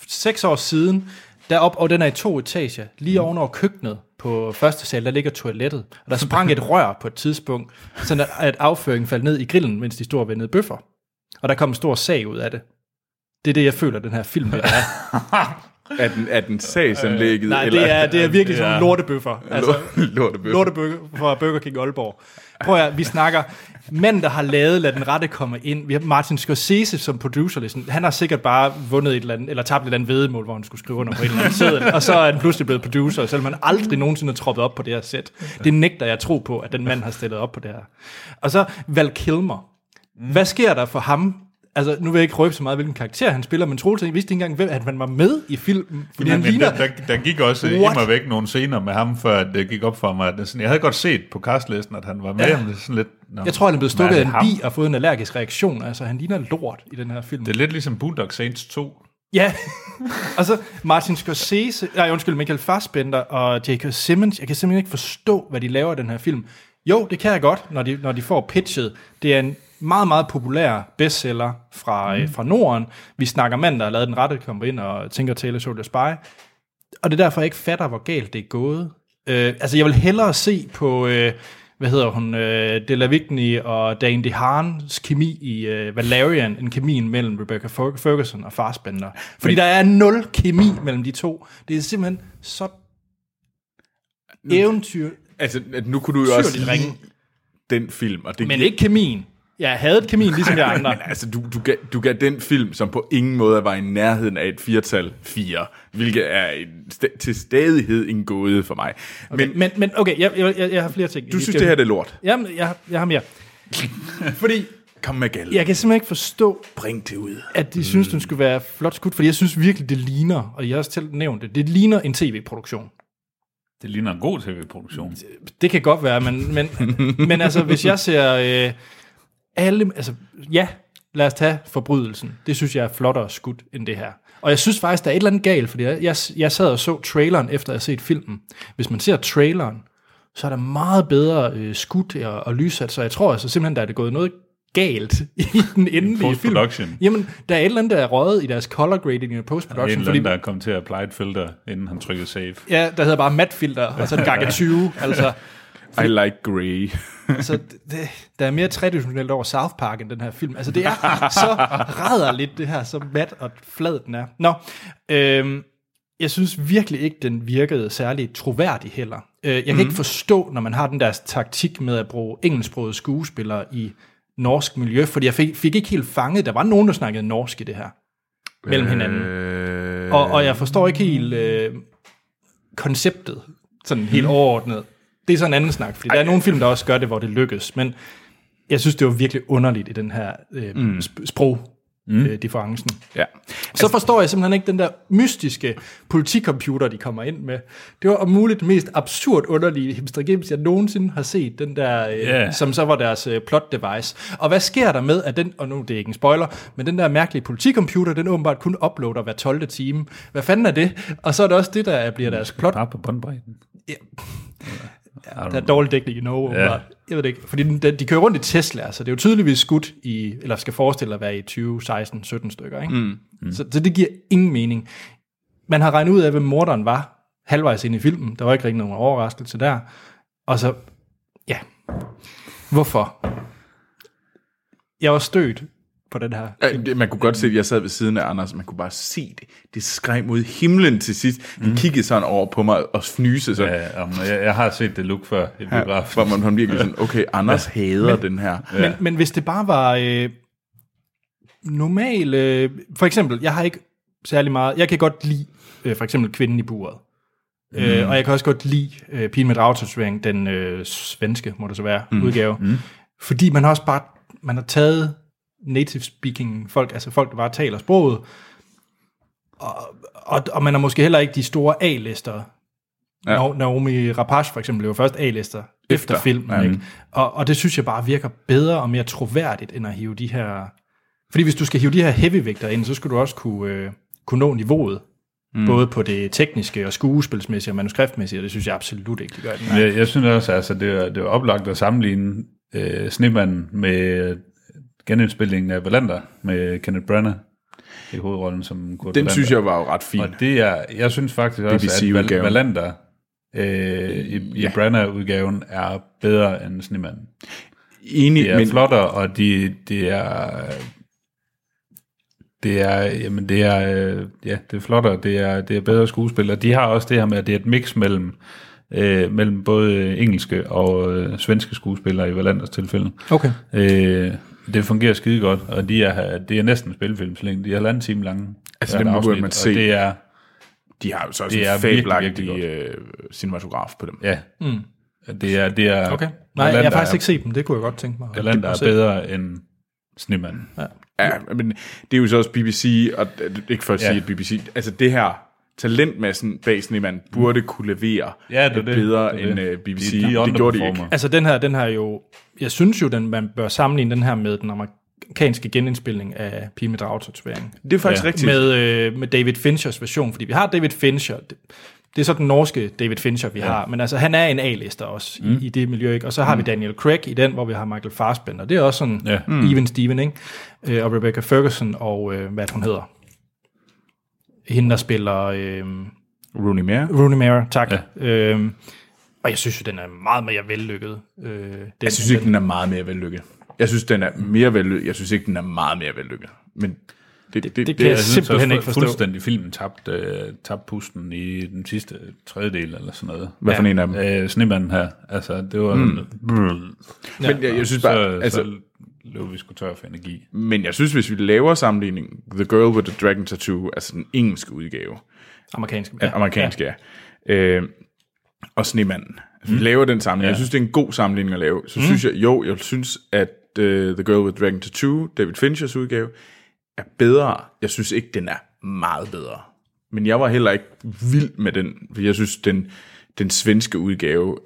6 år siden, deroppe, og den er i 2 etager, lige ovenover køkkenet på første sal, der ligger toilettet, og der sprang et rør på et tidspunkt, sådan at afføringen faldt ned i grillen, mens de stod og vendede bøffer. Og der kom en stor sag ud af det. Det er det, jeg føler, den her film her er. Er den sagsanlægget? Nej, eller? Det er virkelig sådan lortebøffer. Altså, lortebøffer fra Burger King Aalborg. Prøv at vi snakker. Manden, der har lavet Lad den rette komme ind. Vi har Martin Scorsese som producerlisten. Han har sikkert bare vundet et eller andet, eller tabt et eller andet væddemål, hvor han skulle skrive under på et eller andet sædel. Og så er han pludselig blevet producer, selvom han aldrig nogensinde har troppet op på det her sæt. Det nægter jeg tro på, at den mand har stillet op på det her. Og så Val Kilmer. Hvad sker der for ham? Altså, nu vil jeg ikke røbe så meget, hvilken karakter han spiller, men Troels vidste ikke engang, hvem at man var med i filmen. Fordi jamen, han ligner... der gik også immer væk nogle scener med ham, før det gik op for mig. Sådan, jeg havde godt set på castlisten, at han var med. Ja. Sådan lidt, jeg tror, han er blevet stukket af en bi og fået en allergisk reaktion. Altså, han ligner lort i den her film. Det er lidt ligesom Boondock Saints 2. Ja, og så Martin Scorsese... Nej, undskyld, Michael Fassbender og J.K. Simmons. Jeg kan simpelthen ikke forstå, hvad de laver i den her film. Jo, det kan jeg godt, når de får pitchet. Det er en meget, meget populær bestseller fra Norden. Vi snakker mand, der har lavet Den rette, kommer ind og tænker til Soldier Spy. Og det er derfor, jeg ikke fatter, hvor galt det er gået. Altså, jeg vil hellere se på, hvad hedder hun, De La Vigny og Dane DeHaans kemi i Valerian, end kemien mellem Rebecca Ferguson og Fassbender. Fordi der er 0 kemi mellem de to. Det er simpelthen så eventyr. Altså, nu kunne du jo også ringe den film. Og det men ikke kemien. Jeg havde et kemien, ligesom jeg andre. Men altså, du gav den film, som på ingen måde var i nærheden af et 4-tal 4, hvilket er til stadighed en gåde for mig. Okay, men okay, jeg har flere ting. Du synes, det her er lort? Jamen, jeg har mere. Fordi... Kom med gælden. Jeg kan simpelthen ikke forstå... Bring det ud. At de synes, den skulle være flot skudt, fordi jeg synes virkelig, det ligner, og jeg har også selv nævnt det, det ligner en tv-produktion. Det ligner en god tv-produktion. Det kan godt være, men altså, hvis jeg ser... Alle, altså, ja, lad os tage forbrydelsen. Det synes jeg er flottere skudt end det her. Og jeg synes faktisk, der er et eller andet galt, fordi jeg sad og så traileren efter at have set filmen. Hvis man ser traileren, så er der meget bedre skudt og lyssat, så jeg tror altså simpelthen, der er det gået noget galt i den endelige film. Jamen, der er et eller andet, der er røget i deres color grading i post-production. Der er et eller andet, der er kommet til at apply et filter, inden han trykkede save. Ja, der hedder bare matfilter, og så en gange 20. Altså, I like grey. Altså, der er mere traditionelt over South Park end den her film. Altså, det er så ræderligt, det her, så mat og flad den er. Nå, jeg synes virkelig ikke, den virkede særlig troværdig heller. Jeg kan ikke forstå, når man har den der taktik med at bruge engelsksprogede skuespillere i norsk miljø, fordi jeg fik ikke helt fanget, der var nogen, der snakkede norsk i det her, mellem hinanden. Og jeg forstår ikke helt konceptet, sådan helt overordnet. Det er sådan en anden snak, fordi der er nogle film, der også gør det, hvor det lykkes, men jeg synes, det var virkelig underligt i den her sprogdifferencen. Ja. Så forstår jeg simpelthen ikke den der mystiske politicomputer, de kommer ind med. Det var om muligt det mest absurd underlige hipstergames, jeg nogensinde har set, den der, som så var deres plot device. Og hvad sker der med, at den, og nu det er ikke en spoiler, men den der mærkelige politicomputer, den åbenbart kun uploader hver 12. time. Hvad fanden er det? Og så er det også det, der bliver deres plot. Bare på båndbredden. Ja. Ja, der er dårlig dækning i Norge. Yeah. Jeg ved det ikke, fordi de kører rundt i Tesla, så det er jo tydeligvis skudt i, eller skal forestille dig at være i 2016-17 stykker, ikke? Så det giver ingen mening. Man har regnet ud af, hvem morderen var halvvejs ind i filmen. Der var ikke rigtig nogen overraskelse der. Og så, ja. Hvorfor? Jeg var stødt på den her. Ja, man kunne godt se, at jeg sad ved siden af Anders, man kunne bare se det. Det skreg mod himlen til sidst. De kiggede sådan over på mig og fnyste sådan. Ja, jeg har set det look før i biografen. Hvor man virkelig sådan, okay, Anders hader den her. Ja. Men hvis det bare var normalt, for eksempel, jeg har ikke særlig meget, jeg kan godt lide for eksempel Kvinden i buret. Og jeg kan også godt lide Pigen med dragetatovering, den svenske, må det så være, udgave. Fordi man har også bare, man har taget native speaking folk, altså folk, der bare taler sproget, og man er måske heller ikke de store A-lister. Ja. Naomi Rapace for eksempel blev først A-lister efter filmen, ikke? Og det synes jeg bare virker bedre og mere troværdigt, end at hive de her... Fordi hvis du skal hive de her heavyvægter ind, så skal du også kunne nå niveauet, både på det tekniske og skuespilsmæssige og manuskriftmæssige, og det synes jeg absolut ikke, det gør det. Jeg synes også, altså, det er oplagt at sammenligne Snemanden med... genindspillingen af Wallander med Kenneth Branagh i hovedrollen som Kurt. Den synes jeg var jo ret fin. Og det er, jeg synes faktisk også, at Wallander i Branagh-udgaven er bedre end Snemanden. Enig, det er flottere, og det er flottere, det er bedre skuespillere. De har også det her med, at det er et mix mellem både engelske og svenske skuespillere i Wallanders tilfælde. Okay. Det fungerer skide godt, og det er næsten spilfilmslængde. De er halvanden time lange. Altså dem burde man se. Det er, de har jo så også en fabelagtig cinematograf på dem. Ja. Det er okay. Nej, jeg har faktisk ikke set dem. Det kunne jeg godt tænke mig. Wallander er bedre end Snemanden. Ja, men det er jo så også BBC, og ikke for at sige, at BBC... Altså det her... talentmassen bag Snemanden burde kunne levere bedre end BBC. Det gjorde de ikke. Altså den her jo, jeg synes jo, man bør sammenligne den her med den amerikanske genindspilning af Pigen med dragetatovering. Det er faktisk rigtigt. Med David Finchers version, fordi vi har David Fincher, det er så den norske David Fincher, vi har, men altså han er en A-lister også i det miljø, ikke? Og så har vi Daniel Craig i den, hvor vi har Michael Fassbender. Det er også sådan Even Steven, ikke? Og Rebecca Ferguson og hvad hun hedder. Hende, der spiller... Rooney Mara. Rooney Mara, tak. Ja. Og jeg synes jo, den er meget mere vellykket. Jeg synes ikke, den er meget mere vellykket. Jeg synes, den er mere vellykket. Jeg synes ikke, den er meget mere vellykket. Men det kan jeg simpelthen ikke forstå. Fuldstændig filmen tabt pusten i den sidste tredjedel, eller sådan noget. Hvad for en af dem? Snemanden her. Altså, det var... Men jeg synes bare... Så løber vi sgu tør for energi. Men jeg synes, hvis vi laver sammenligningen, The Girl with the Dragon Tattoo, altså den engelske udgave. Amerikanske. Og Snemanden. Hvis vi laver den sammenligning, jeg synes, det er en god sammenligning at lave, så synes jeg, jeg synes, at The Girl with the Dragon Tattoo, David Finchers udgave, er bedre. Jeg synes ikke, den er meget bedre. Men jeg var heller ikke vild med den, for jeg synes, den den svenske udgave.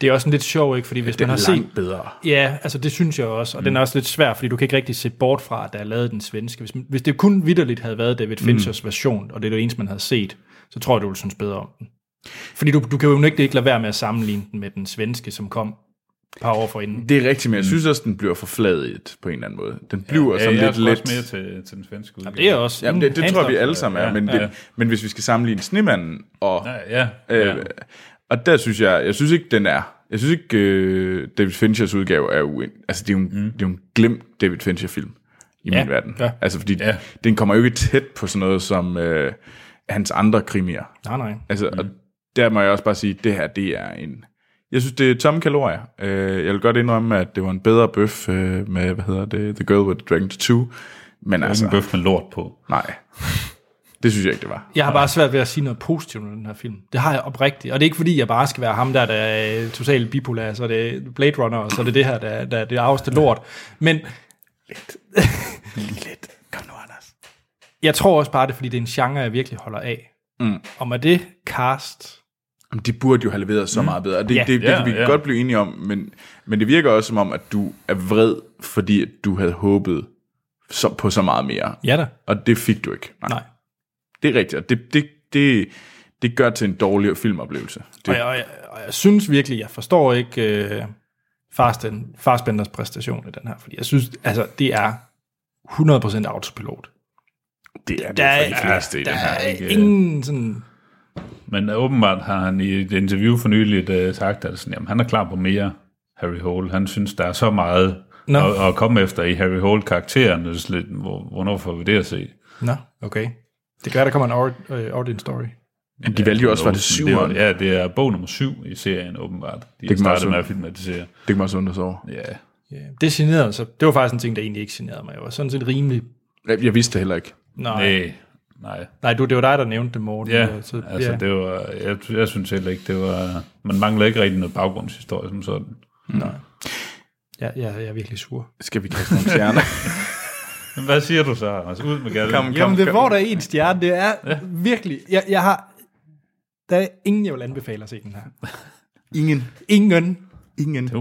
Det er også en lidt sjov, ikke? Fordi hvis man har set bedre. Ja, altså det synes jeg også, og den er også lidt svær, fordi du kan ikke rigtig se bort fra, at der er lavet den svenske. Hvis det kun vitterligt havde været David Finchers version, og det er det eneste, man havde set, så tror jeg, du ville synes bedre om den. Fordi du kan jo nægte ikke lade være med at sammenligne den med den svenske, som kom et par år forinden. Det er rigtigt, men jeg synes også, den bliver forfladet på en eller anden måde. Den bliver sådan lidt let. Jeg er også mere til den svenske udgave. Det er også. Jamen, det tror jeg, vi alle sammen er. Men hvis vi skal sammenligne Snemanden og... Og der synes jeg synes ikke, den er... Jeg synes ikke, David Finchers udgave er altså, det er jo en glemt David Fincher-film i min verden. Ja. Altså, fordi den kommer jo ikke tæt på sådan noget som hans andre krimier. Nej. Altså, og der må jeg også bare sige, at det her, det er en... Jeg synes, det er tomme kalorier. Jeg vil godt indrømme, at det var en bedre bøf med, The Girl with the Dragon Tattoo. Men det er altså... en bøf med lort på. Nej, det synes jeg ikke, det var. Jeg har bare svært ved at sige noget positivt om den her film. Det har jeg oprigtigt. Og det er ikke, fordi jeg bare skal være ham, der er totalt bipolar, så er det Blade Runner, og så er det det her, der er det arveste lort. Men... Lidt. Kom nu, Anders. Jeg tror også bare, det er, fordi det er en genre, jeg virkelig holder af. Og med det cast... De burde jo have leveret så meget bedre. Det kan vi godt blive enige om, men det virker også som om, at du er vred, fordi du havde håbet på så meget mere. Ja da. Og det fik du ikke. Nej. Det er rigtigt, og det gør til en dårligere filmoplevelse. Og jeg synes virkelig, jeg forstår ikke Fassbenders præstation i den her, fordi jeg synes, altså det er 100% autopilot. Det er det for de fleste i den her. Der er ingen sådan... Men åbenbart har han i et interview for nyligt sagt, at sådan, jamen, han er klar på mere Harry Hole. Han synes, der er så meget at komme efter i Harry Hole-karakteren. Hvornår får vi det at se? Nå, okay. Det kan være, der kommer en audience story. Ja, de valgte jo også, var det 7'eren. Ja, det er bog nummer 7 i serien, åbenbart. Det startede med at filmatisere. Det kan man også undre sig over. Ja. Det generede så. Det var faktisk en ting, der egentlig ikke generede mig. Jeg var sådan set rimelig... Jeg vidste det heller ikke. Nej, det var dig, der nævnte det, Morten. Det var, jeg synes heller ikke, det var... Man mangler ikke rigtig noget baggrundshistorie som sådan. Nej. Jeg er virkelig sur. Skal vi kaste nogle stjerner? Hvad siger du så? Altså, ud med gælden. Jamen, det hvor der er en stjerne, det er virkelig... Jeg har... Der er ingen, jeg vil anbefale at se den her. Ingen. Det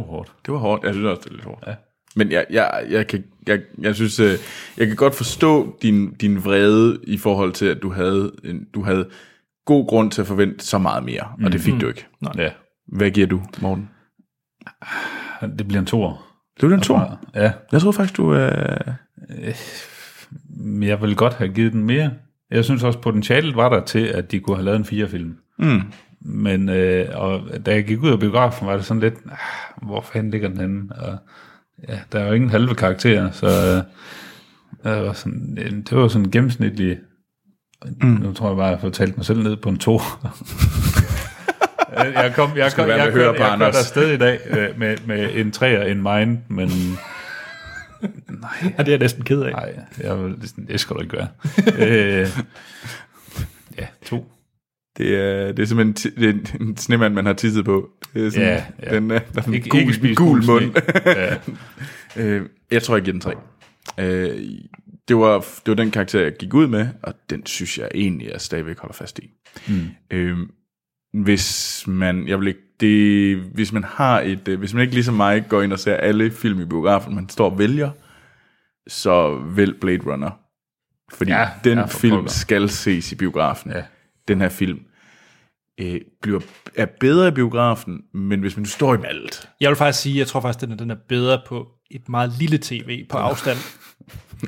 var hårdt. Jeg synes også, det er lidt hårdt. Ja. Men jeg synes, jeg kan godt forstå din vrede i forhold til, at du havde god grund til at forvente så meget mere, og det fik du ikke. Ja. Hvad giver du, Morten? Det bliver en 2'er. Det bliver en 2'er? Ja. Jeg tror faktisk, du... Jeg ville godt have givet den mere. Jeg synes også, potentialet var der til, at de kunne have lavet en 4-film. Men og da jeg gik ud af biografen, var det sådan lidt, hvor fanden ligger den henne? Og... Ja, der er jo ingen halve karakterer, så det var sådan gennemsnitlig... Nu tror jeg bare, at jeg får talt mig selv ned på en 2. Jeg kom afsted i dag med en 3'er in mind, men... Nej, det er jeg næsten ked af. Nej, det skal du ikke gøre. 2. Det er simpelthen en snemand, man har tisset på. Det er sådan, der er en gul mund. Jeg tror, jeg giver den 3. Det var den karakter, jeg gik ud med, og den synes jeg egentlig, jeg stadigvæk holder fast i. Hvis man ikke ligesom mig går ind og ser alle film i biografen, man står og vælger, så vælg Blade Runner. Fordi den film skal ses i biografen. Ja. Den her film er bedre i biografen, men hvis man står i alt. Jeg vil faktisk sige, jeg tror faktisk, den er bedre på et meget lille tv på afstand.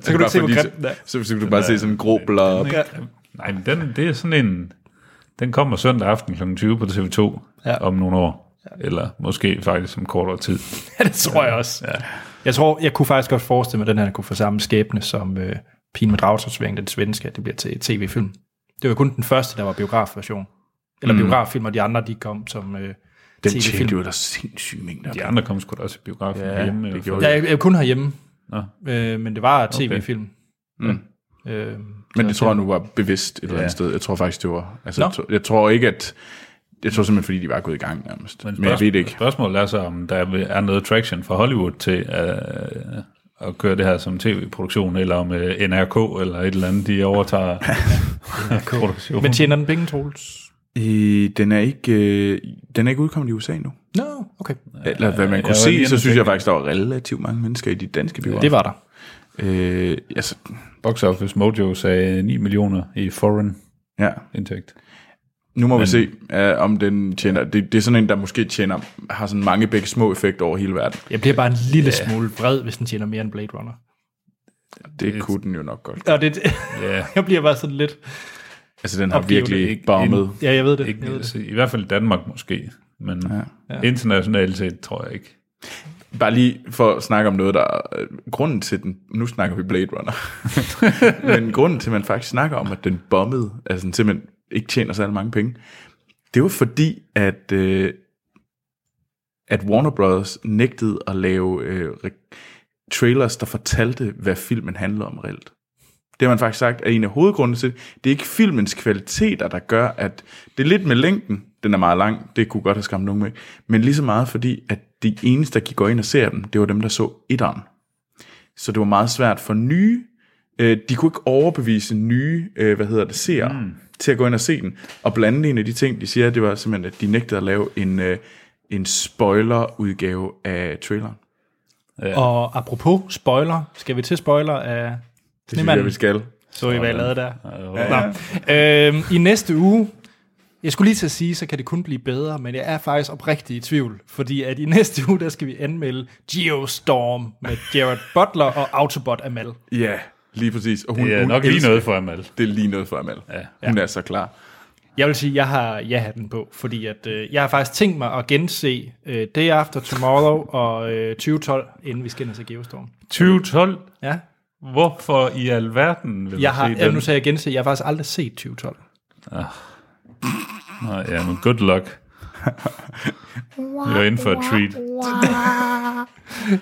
Så kan du ikke se, hvor grim den er. Så kan du bare se sådan en grå blop. Nej, men det er sådan en... Den kommer søndag aften kl. 20 på TV2 om nogle år. Eller måske faktisk om kortere tid. Det tror jeg også. Ja. Jeg tror, jeg kunne faktisk godt forestille mig, at den her kunne få samme skæbne som Pigen med dragsforsværing, den svenske, det bliver til tv-film. Det var kun den første, der var biografversion. Eller biograffilm, og de andre, de kom som den tv-film. Den tjente jo der sindssyge mængder. De andre kom sgu da også i biografen hjemme. Jeg kun herhjemme. Men det var tv-film. Okay. Men det tror jeg nu var bevidst et eller andet sted. Jeg tror faktisk, det var... Altså, jeg tror ikke, at... Jeg tror simpelthen, fordi de var gået i gang nærmest. Men jeg ved ikke. Spørgsmålet er så, om der er noget traction fra Hollywood til... og køre det her som tv-produktion, eller om NRK, eller et eller andet, de overtager produktionen. Men tjener den penge, Troels? Den er ikke udkommet i USA nu. Nå, no, okay. Eller hvad man kunne se, så synes jeg faktisk, der var relativt mange mennesker i de danske biografer. Det var der. Altså, Box Office Mojo sagde 9 millioner i foreign indtægt. Nu må vi se, om den tjener... Det er sådan en, der måske tjener... Har sådan mange begge små effekter over hele verden. Jeg bliver bare en lille smule vred, hvis den tjener mere end Blade Runner. Det kunne den jo nok godt. Og det, jeg bliver bare sådan lidt... Altså, den har virkelig bommet. Ja, jeg ved det. I hvert fald i Danmark måske, men internationalt set tror jeg ikke. Bare lige for at snakke om noget, der... Grunden til den... Nu snakker vi Blade Runner. Men grunden til, man faktisk snakker om, at den bommede, altså simpelthen ikke tjener så mange penge, det var fordi, at Warner Bros. Nægtede at lave trailers, der fortalte, hvad filmen handler om reelt. Det har man faktisk sagt, er en af hovedgrundene til, det er ikke filmens kvaliteter, der gør, at det er lidt med længden, den er meget lang, det kunne godt have skræmt nogen med, men lige så meget fordi, at de eneste, der går ind og ser dem, det var dem, der så etteren. Så det var meget svært for nye, de kunne ikke overbevise nye, seere, til at gå ind og se den, og blande en af de ting, de siger, det var simpelthen, at de nægtede at lave en spoiler-udgave af traileren. Ja. Og apropos spoiler, skal vi til spoiler af... Det synes jeg, vi skal. Så I, hvad jeg lavede der. Ja. I næste uge, jeg skulle lige til at sige, så kan det kun blive bedre, men jeg er faktisk oprigtig i tvivl, fordi at i næste uge, der skal vi anmelde Geostorm med Jared Butler og Autobot Amal. Ja, lige præcis. Og hun, det er hun nok lige noget for Amal. Det er lige noget for Amal. Ja. Hun er så klar. Jeg vil sige, at jeg har ja-hatten på, fordi at, jeg har faktisk tænkt mig at gense Day After Tomorrow og 2012, inden vi skal ind til Geostorm. 2012? Ja. Hvorfor i alverden vil du se den? Nu sagde jeg gense, jeg har faktisk aldrig set 2012. Ja, men good luck. Vi var inden for et treat.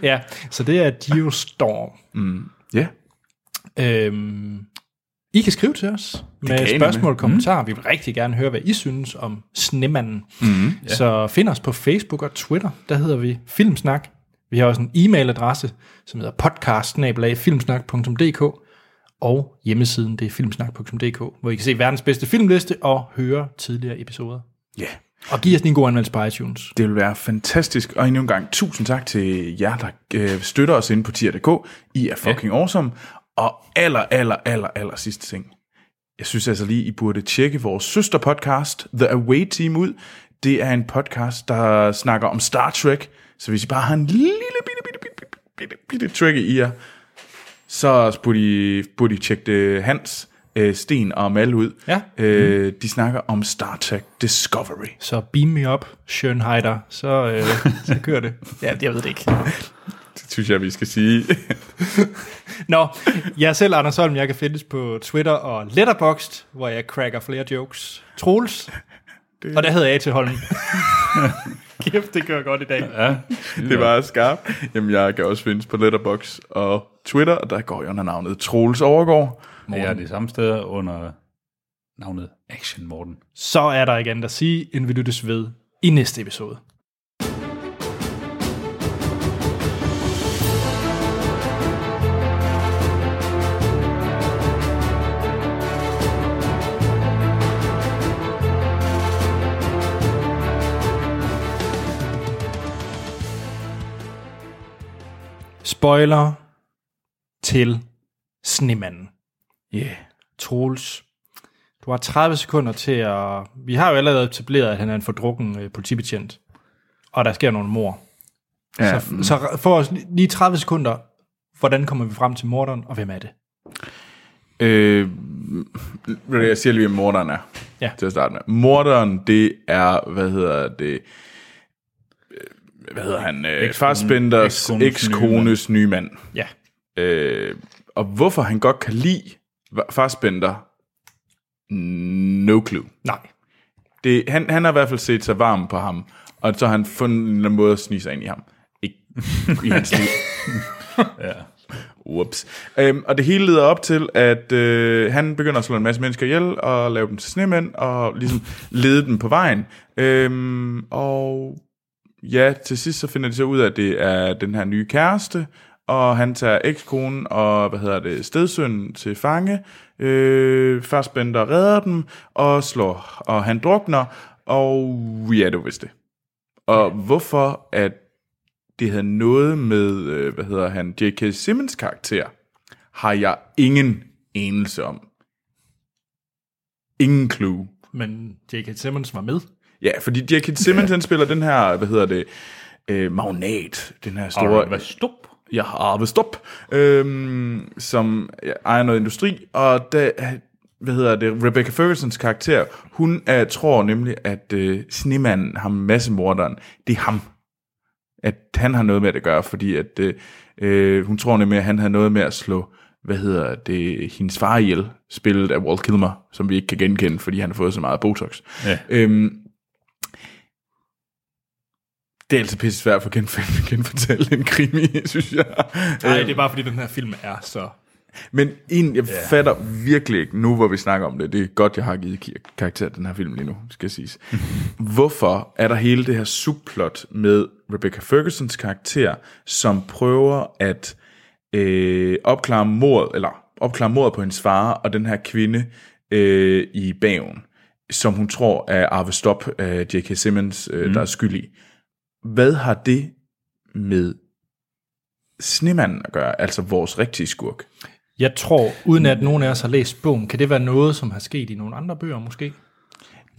Ja, så det er Geostorm. Ja. I kan skrive til os med spørgsmål og kommentarer. Vi vil rigtig gerne høre, hvad I synes om Snemanden. Så find os på Facebook og Twitter. Der hedder vi Filmsnak. Vi har også en e-mailadresse, som hedder podcast@filmsnak.dk, og hjemmesiden, det er filmsnak.dk, hvor I kan se verdens bedste filmliste og høre tidligere episoder. Ja. Yeah. Og giv os en god anmeldelse på iTunes. Det vil være fantastisk, og endnu en gang tusind tak til jer, der støtter os inde på tier.dk. I er fucking awesome. Og aller sidste ting. Jeg synes altså lige, I burde tjekke vores søsterpodcast, The Away Team, ud. Det er en podcast, der snakker om Star Trek. Så hvis I bare har en lille bitte trick i jer, så burde I tjekke Hans, Sten og Mal ud. Ja. De snakker om Star Trek Discovery. Så beam me up, Schönheider, så kører det. Ja, jeg ved det ikke. Det synes jeg, vi skal sige. Nå, jeg selv, Anders Holm, jeg kan findes på Twitter og Letterboxd, hvor jeg cracker flere jokes. Troels. Det. Og der hedder jeg til Holm. Kæft, det gør godt i dag. Ja, det var skarpt. Jamen, jeg kan også findes på Letterboxd og Twitter, og der går jeg under navnet Troels Overgaard. Jeg er det samme sted under navnet Action Morten. Så er der ikke andet at sige, end vi lyttes ved i næste episode. Spoiler til Snemanden. Ja, yeah. Troels, du har 30 sekunder til at... Vi har jo allerede etableret, at han er en fordrukken politibetjent, og der sker nogle mord. Ja. Så for os lige 30 sekunder, hvordan kommer vi frem til morderen, og hvem er det? Jeg siger lige, hvem morderen er, til at starte med. Morderen, det er, hvad hedder han? Fassbenders ekskones nye mand. Ja. Og hvorfor han godt kan lide Fassbender, no clue. Nej. Han har i hvert fald set sig varm på ham, og så har han fundet en måde at snige sig ind i ham. Ikke i hans liv. Ja. Whoops. Og det hele leder op til, at han begynder at slå en masse mennesker ihjel, og lave dem til snemænd, og ligesom lede dem på vejen. Og... Ja, til sidst så finder de så ud af, at det er den her nye kæreste, og han tager ekskonen og, stedsønnen til fange. Fassbender redder dem og slår, og han drukner, og ja, du vidste det. Og hvorfor, at det havde noget med, J.K. Simmons karakter, har jeg ingen anelse om. Ingen clue. Men J.K. Simmons var med? Ja, fordi J.K. Simmons han spiller den her, magnat, den her store... Arvestup, som ejer noget industri, og der, Rebecca Fergusons karakter, hun tror nemlig, at snemanden, ham massemorderen, det er ham. At han har noget med at gøre, fordi at, hun tror nemlig, at han har noget med at slå, hendes far ihjel, spillet af Val Kilmer, som vi ikke kan genkende, fordi han har fået så meget Botox. Ja. Det er altså pisse svært for at genfortælle en krimi, synes jeg. Nej, det er bare fordi, den her film er så... Men jeg fatter virkelig ikke, nu hvor vi snakker om det, det er godt, jeg har givet karakter den her film lige nu, skal jeg siges. Hvorfor er der hele det her subplot med Rebecca Fergusons karakter, som prøver at opklare mordet på hendes far og den her kvinde i bagen, som hun tror er Arve Stop af J.K. Simmons, der er skyldig. Hvad har det med snemanden at gøre, altså vores rigtige skurk? Jeg tror, uden at nogen af os har læst bogen, kan det være noget, som har sket i nogle andre bøger måske?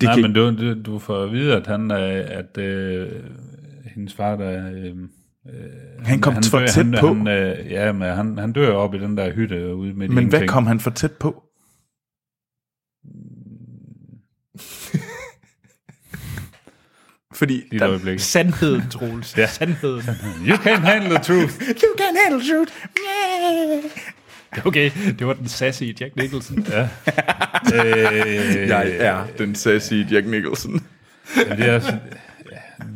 Men du får at vide, at han hendes far, der... han kom for tæt på. Han dør op i den der hytte ude med. Men hvad kom han for tæt på? Fordi der sandheden, Troels. Ja. Sandheden. You can handle the truth. You can handle the truth. Yeah. Okay, det var den sassy Jack Nicholson. Ja. Jeg er den sassy Jack Nicholson.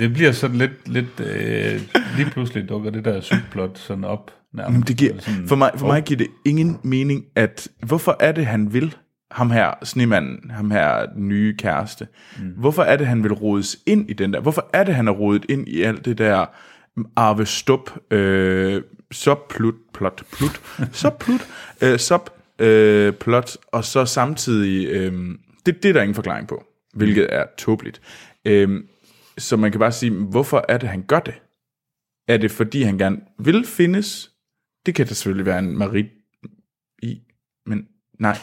Det bliver sådan lidt lige pludselig dukker det der subplot sådan op nærmest. Det giver, for mig giver det ingen mening, at hvorfor er det, han vil, ham her snemanden, ham her nye kæreste, hvorfor er det, han vil rodes ind i den der, hvorfor er det, han er rodet ind i alt det der Arve Stup, subplot, og så samtidig, det er der ingen forklaring på, hvilket er tåbeligt. Så man kan bare sige, hvorfor er det, han gør det? Er det, fordi han gerne vil findes? Det kan der selvfølgelig være en Marie i, men nej.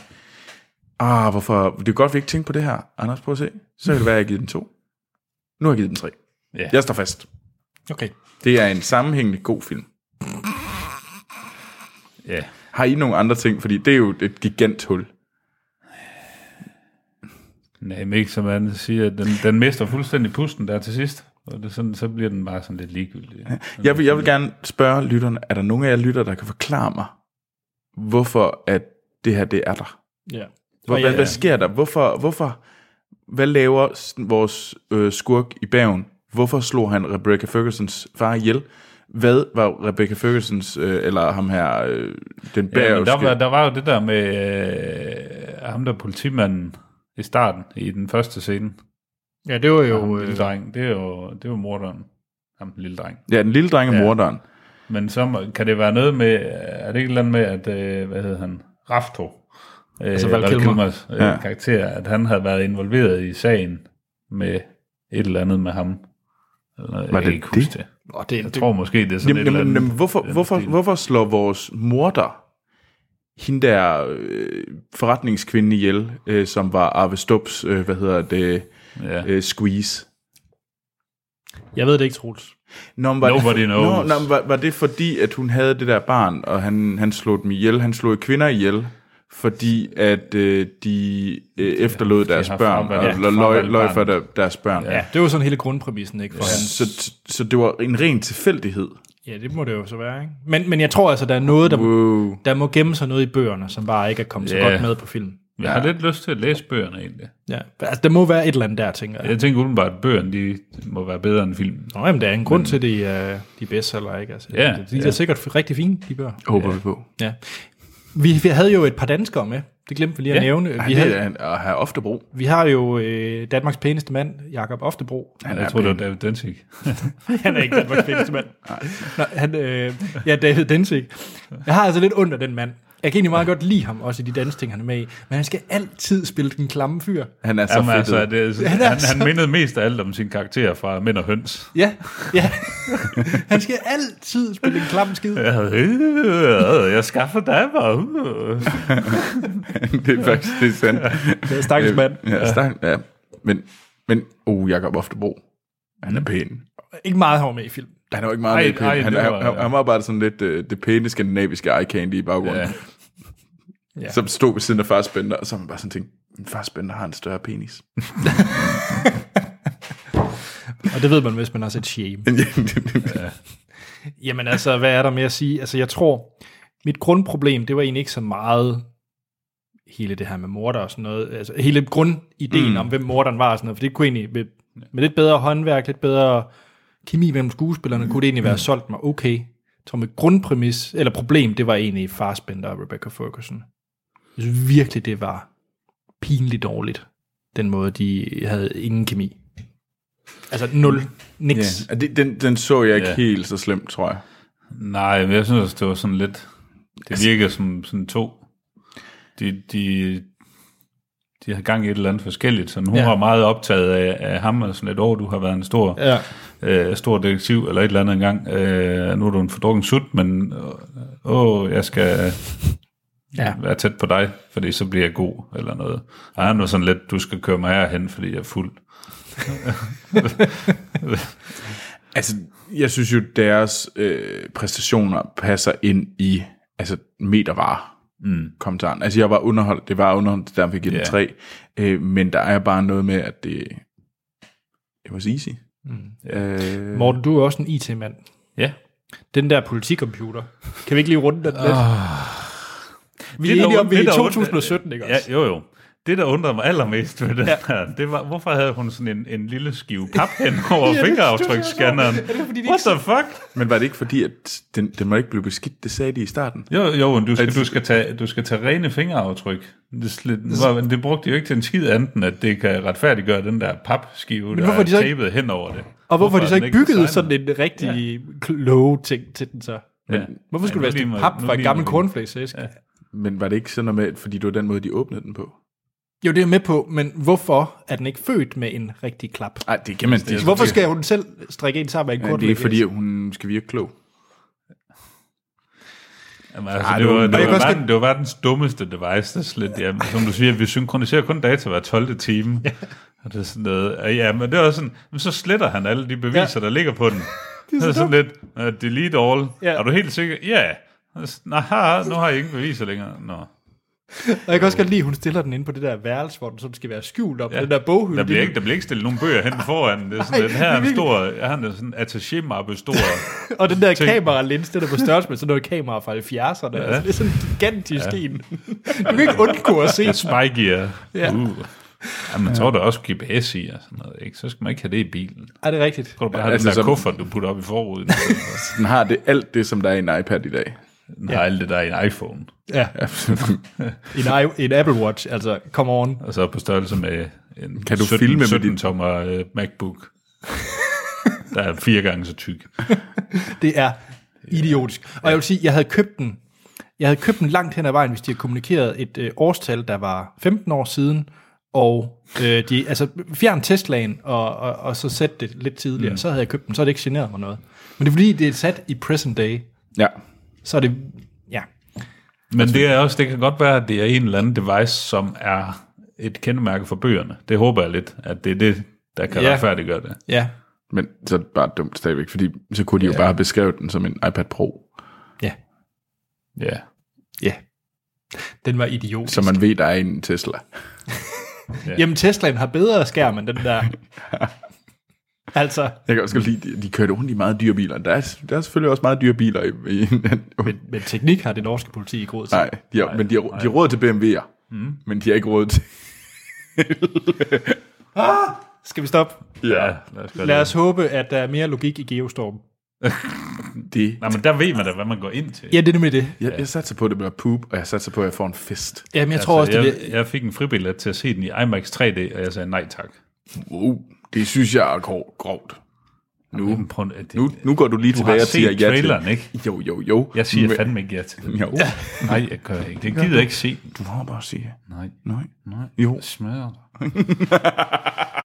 Hvorfor? Det er godt, vi ikke tænker på det her. Anders, prøv at se. Så kan det være, at jeg giver den 2. Nu har jeg givet den 3. Yeah. Jeg står fast. Okay. Det er en sammenhængende god film. Ja. Yeah. Har I nogle andre ting? Fordi det er jo et giganthul. Nej, ikke som andet siger, at den mister fuldstændig pusten der til sidst, og det sådan, så bliver den bare sådan lidt ligegyldig. Jeg vil gerne spørge lytterne, er der nogen af jer lytter, der kan forklare mig, hvorfor at det her, det er der? Ja. Hvad sker der? Hvorfor? Hvad laver vores skurk i bagen? Hvorfor slog han Rebecca Fergusons far ihjel? Hvad var Rebecca Fergusons, eller ham her, den bagerske? Ja, der var jo det der med ham der politimanden, i starten, i den første scene. Ja, det var jo... lille dreng, det var morderen. Ham, den lille dreng. Ja, den lille dreng er morderen. Men så kan det være noget med... Er det ikke et eller andet med, at... Rafto. Altså Val Kilmers karakter, at han havde været involveret i sagen med et eller andet med ham. Eller, var det ikke det? Det. Jeg tror måske, det er sådan et eller andet... Hvorfor slår vores morder... hende der forretningskvinde ihjel, som var Arve Stups, squeeze. Jeg ved det ikke, Troels. Nobody knows. Var det fordi, at hun havde det der barn, og han slog dem ihjel, han slog kvinder ihjel, fordi at de efterlod deres børn, og løj for deres børn. Ja, det var sådan hele grundpræmissen, ikke? Så det var en ren tilfældighed. Ja, det må det jo så være, ikke? Men jeg tror altså, der er noget, der må gemme sig noget i bøgerne, som bare ikke er kommet så godt med på film. Jeg har lidt lyst til at læse bøgerne, egentlig. Ja, altså, der må være et eller andet der, tænker jeg. Jeg tænker udenbart, at bøgerne, de må være bedre end film. Nå, jamen, der er en grund til, de er bestseller, ikke? Altså, de er sikkert rigtig fine, de bøger. Håber vi på. Ja. Vi havde jo et par danskere med Det glemte vi lige at nævne. Vi har Oftebro. Vi har jo Danmarks pæneste mand, Jakob Oftebro. Jeg tror, det var David Densig. Han er ikke Danmarks pæneste mand. Nej. David Densig. Jeg har altså lidt under den mand. Jeg kan egentlig meget godt lide ham, også i de dansting, han er med i. Men han skal altid spille den klamme fyr. Han er så fedt. Altså, han mindede mest af alt om sine karakterer fra Mænd og Høns. Ja. Han skal altid spille den klamme skid. Jeg skaffer dig bare. Det er faktisk det er sandt. Det er stakkels mand. Ja. Men Jakob Oftebro, han er pæn. Ikke meget hård med i filmen. Han er jo ikke meget med i pæn. Han var bare sådan lidt det pæne skandinaviske eye candy i baggrunden. Ja. Ja. Som stod ved siden af Fassbender, og så man bare sådan tænkte, Fassbender har en større penis. Og det ved man, hvis man har set Shame. Ja. Jamen altså, hvad er der med at sige? Altså jeg tror, mit grundproblem, det var egentlig ikke så meget hele det her med morder og sådan noget. Altså hele grundideen om, hvem morderen var og sådan noget. For det kunne egentlig med lidt bedre håndværk, lidt bedre kemi mellem skuespillerne, kunne det egentlig være solgt mig okay. Så med grundpræmis, eller problem, det var egentlig Fassbender og Rebecca Ferguson. Jeg synes virkelig, det var pinligt dårligt, den måde, de havde ingen kemi. Altså nul, niks. Yeah. Den så jeg ikke helt så slemt, tror jeg. Nej, men jeg synes, det var sådan lidt, det virker som sådan to. De har gang i et eller andet forskelligt, så hun var meget optaget af ham, og sådan et år, du har været en stor detektiv, eller et eller andet engang. Nu er du en fordrukken sut, men jeg skal være tæt på dig, fordi så bliver jeg god, eller noget. Og han var sådan lidt, du skal køre mig herhen, fordi jeg er fuld. Altså, jeg synes jo, deres præstationer passer ind i metervarer. Kommentaren. Altså jeg var underholdt, der fik jeg den 3, men der er bare noget med, at det var easy. Morten, du er også en IT-mand. Ja. Den der politicomputer. Kan vi ikke lige runde den lidt? Vi er enige om, vi er i 2017, ikke også? Ja, jo. Det, der undrede mig allermest ved det her, det var, hvorfor havde hun sådan en lille skive pap hen over fingeraftryksscanneren? What the fuck? Men var det ikke fordi, at den må ikke blive beskidt? Det sagde de i starten. Jo, du skal tage rene fingeraftryk. Det brugte de jo ikke til en skid anden, at det kan retfærdiggøre den der papskive, der er tapet hen over det. Og hvorfor de så ikke byggede sådan en rigtig kloge ting til den så? Men, hvorfor skulle det være pap fra en gammel cornflakesæsk? Ja. Men var det ikke sådan noget med, fordi det var den måde, de åbnede den på? Jo, det er med på, men hvorfor er den ikke født med en rigtig klap? Nej, det kan man ikke. Hvorfor skal hun selv strikke en sammen med en kort? Det er fordi, hun skal virke klog. Jamen, det var verdens dummeste device, som du siger, vi synkroniserer kun data hver 12. time. Ja. Og det er sådan noget. Ja, men det er også sådan, så sletter han alle de beviser, der ligger på den. Det er sådan lidt, delete all. Ja. Er du helt sikker? Ja. Nej, nu har jeg ingen beviser længere. Nå. Og jeg kan også godt lide, at hun stiller den inde på det der værelse, hvor den sådan skal være skjult op på den der boghylde. Der bliver ikke stillet nogen bøger hen foran. Det er sådan, her er en stor, sådan en attaché-mappe stor. Og den der kameralinse, den er på størrelse med sådan noget kamera fra 70'erne. Altså, det er sådan en gigantisk en. Du kan ikke undgå at se. Spygear. Man tror, der også GPS i og sådan noget, ikke? Så skal man ikke have det i bilen. Er det rigtigt? Prøv bare have den der kuffert, du putter op i forruden. Den har alt det, som der er i en iPad i dag. Den har alt det der i en iPhone. Ja. en Apple Watch, altså come on. Altså på størrelse med en 17-tommer MacBook. Der er 4 gange så tyk. Det er idiotisk. Og jeg vil sige, jeg havde købt den langt hen ad vejen, hvis de havde kommunikeret et årstal, der var 15 år siden, og fjern Teslaen og så sæt det lidt tidligere, så havde jeg købt den, så havde det ikke generet mig noget. Men det er fordi, det er sat i present day. Ja. Så er det, Men det er også, det kan godt være, at det er en eller anden device, som er et kendemærke for bøgerne. Det håber jeg lidt, at det er det, der kan retfærdiggøre det. Ja. Men så er det bare dumt stadigvæk, fordi så kunne de jo bare beskrive den som en iPad Pro. Ja. Ja. Ja. Den var idiotisk. Så man ved, der er en Tesla. Jamen, Teslaen har bedre skærm end den der. Altså. Jeg kan også godt lide, de kørte rundt i meget dyre biler. Der er selvfølgelig også meget dyre biler. Men teknik har det norske politi ikke råd til. Nej, de har råd til BMW'er, men de har ikke råd til. Skal vi stoppe? Ja. Lad os håbe, at der er mere logik i Geostorm. det. Nej, men der ved man da, hvad man går ind til. Ja, det er nemlig det. Jeg satser på, at det bliver poop, og jeg satser på, at jeg får en fest. Jamen, jeg tror også, det jeg fik en fribillet til at se den i IMAX 3D, og jeg sagde nej tak. Wow, det synes jeg er grovt. Nu går du lige tilbage og siger ja til. Du har set traileren, ikke? Jo. Jeg siger fandme ikke ja til det. Jo. Nej, jeg gør ikke. Det gider ikke se. Du har bare sige. Nej. Jo. Det smadrer.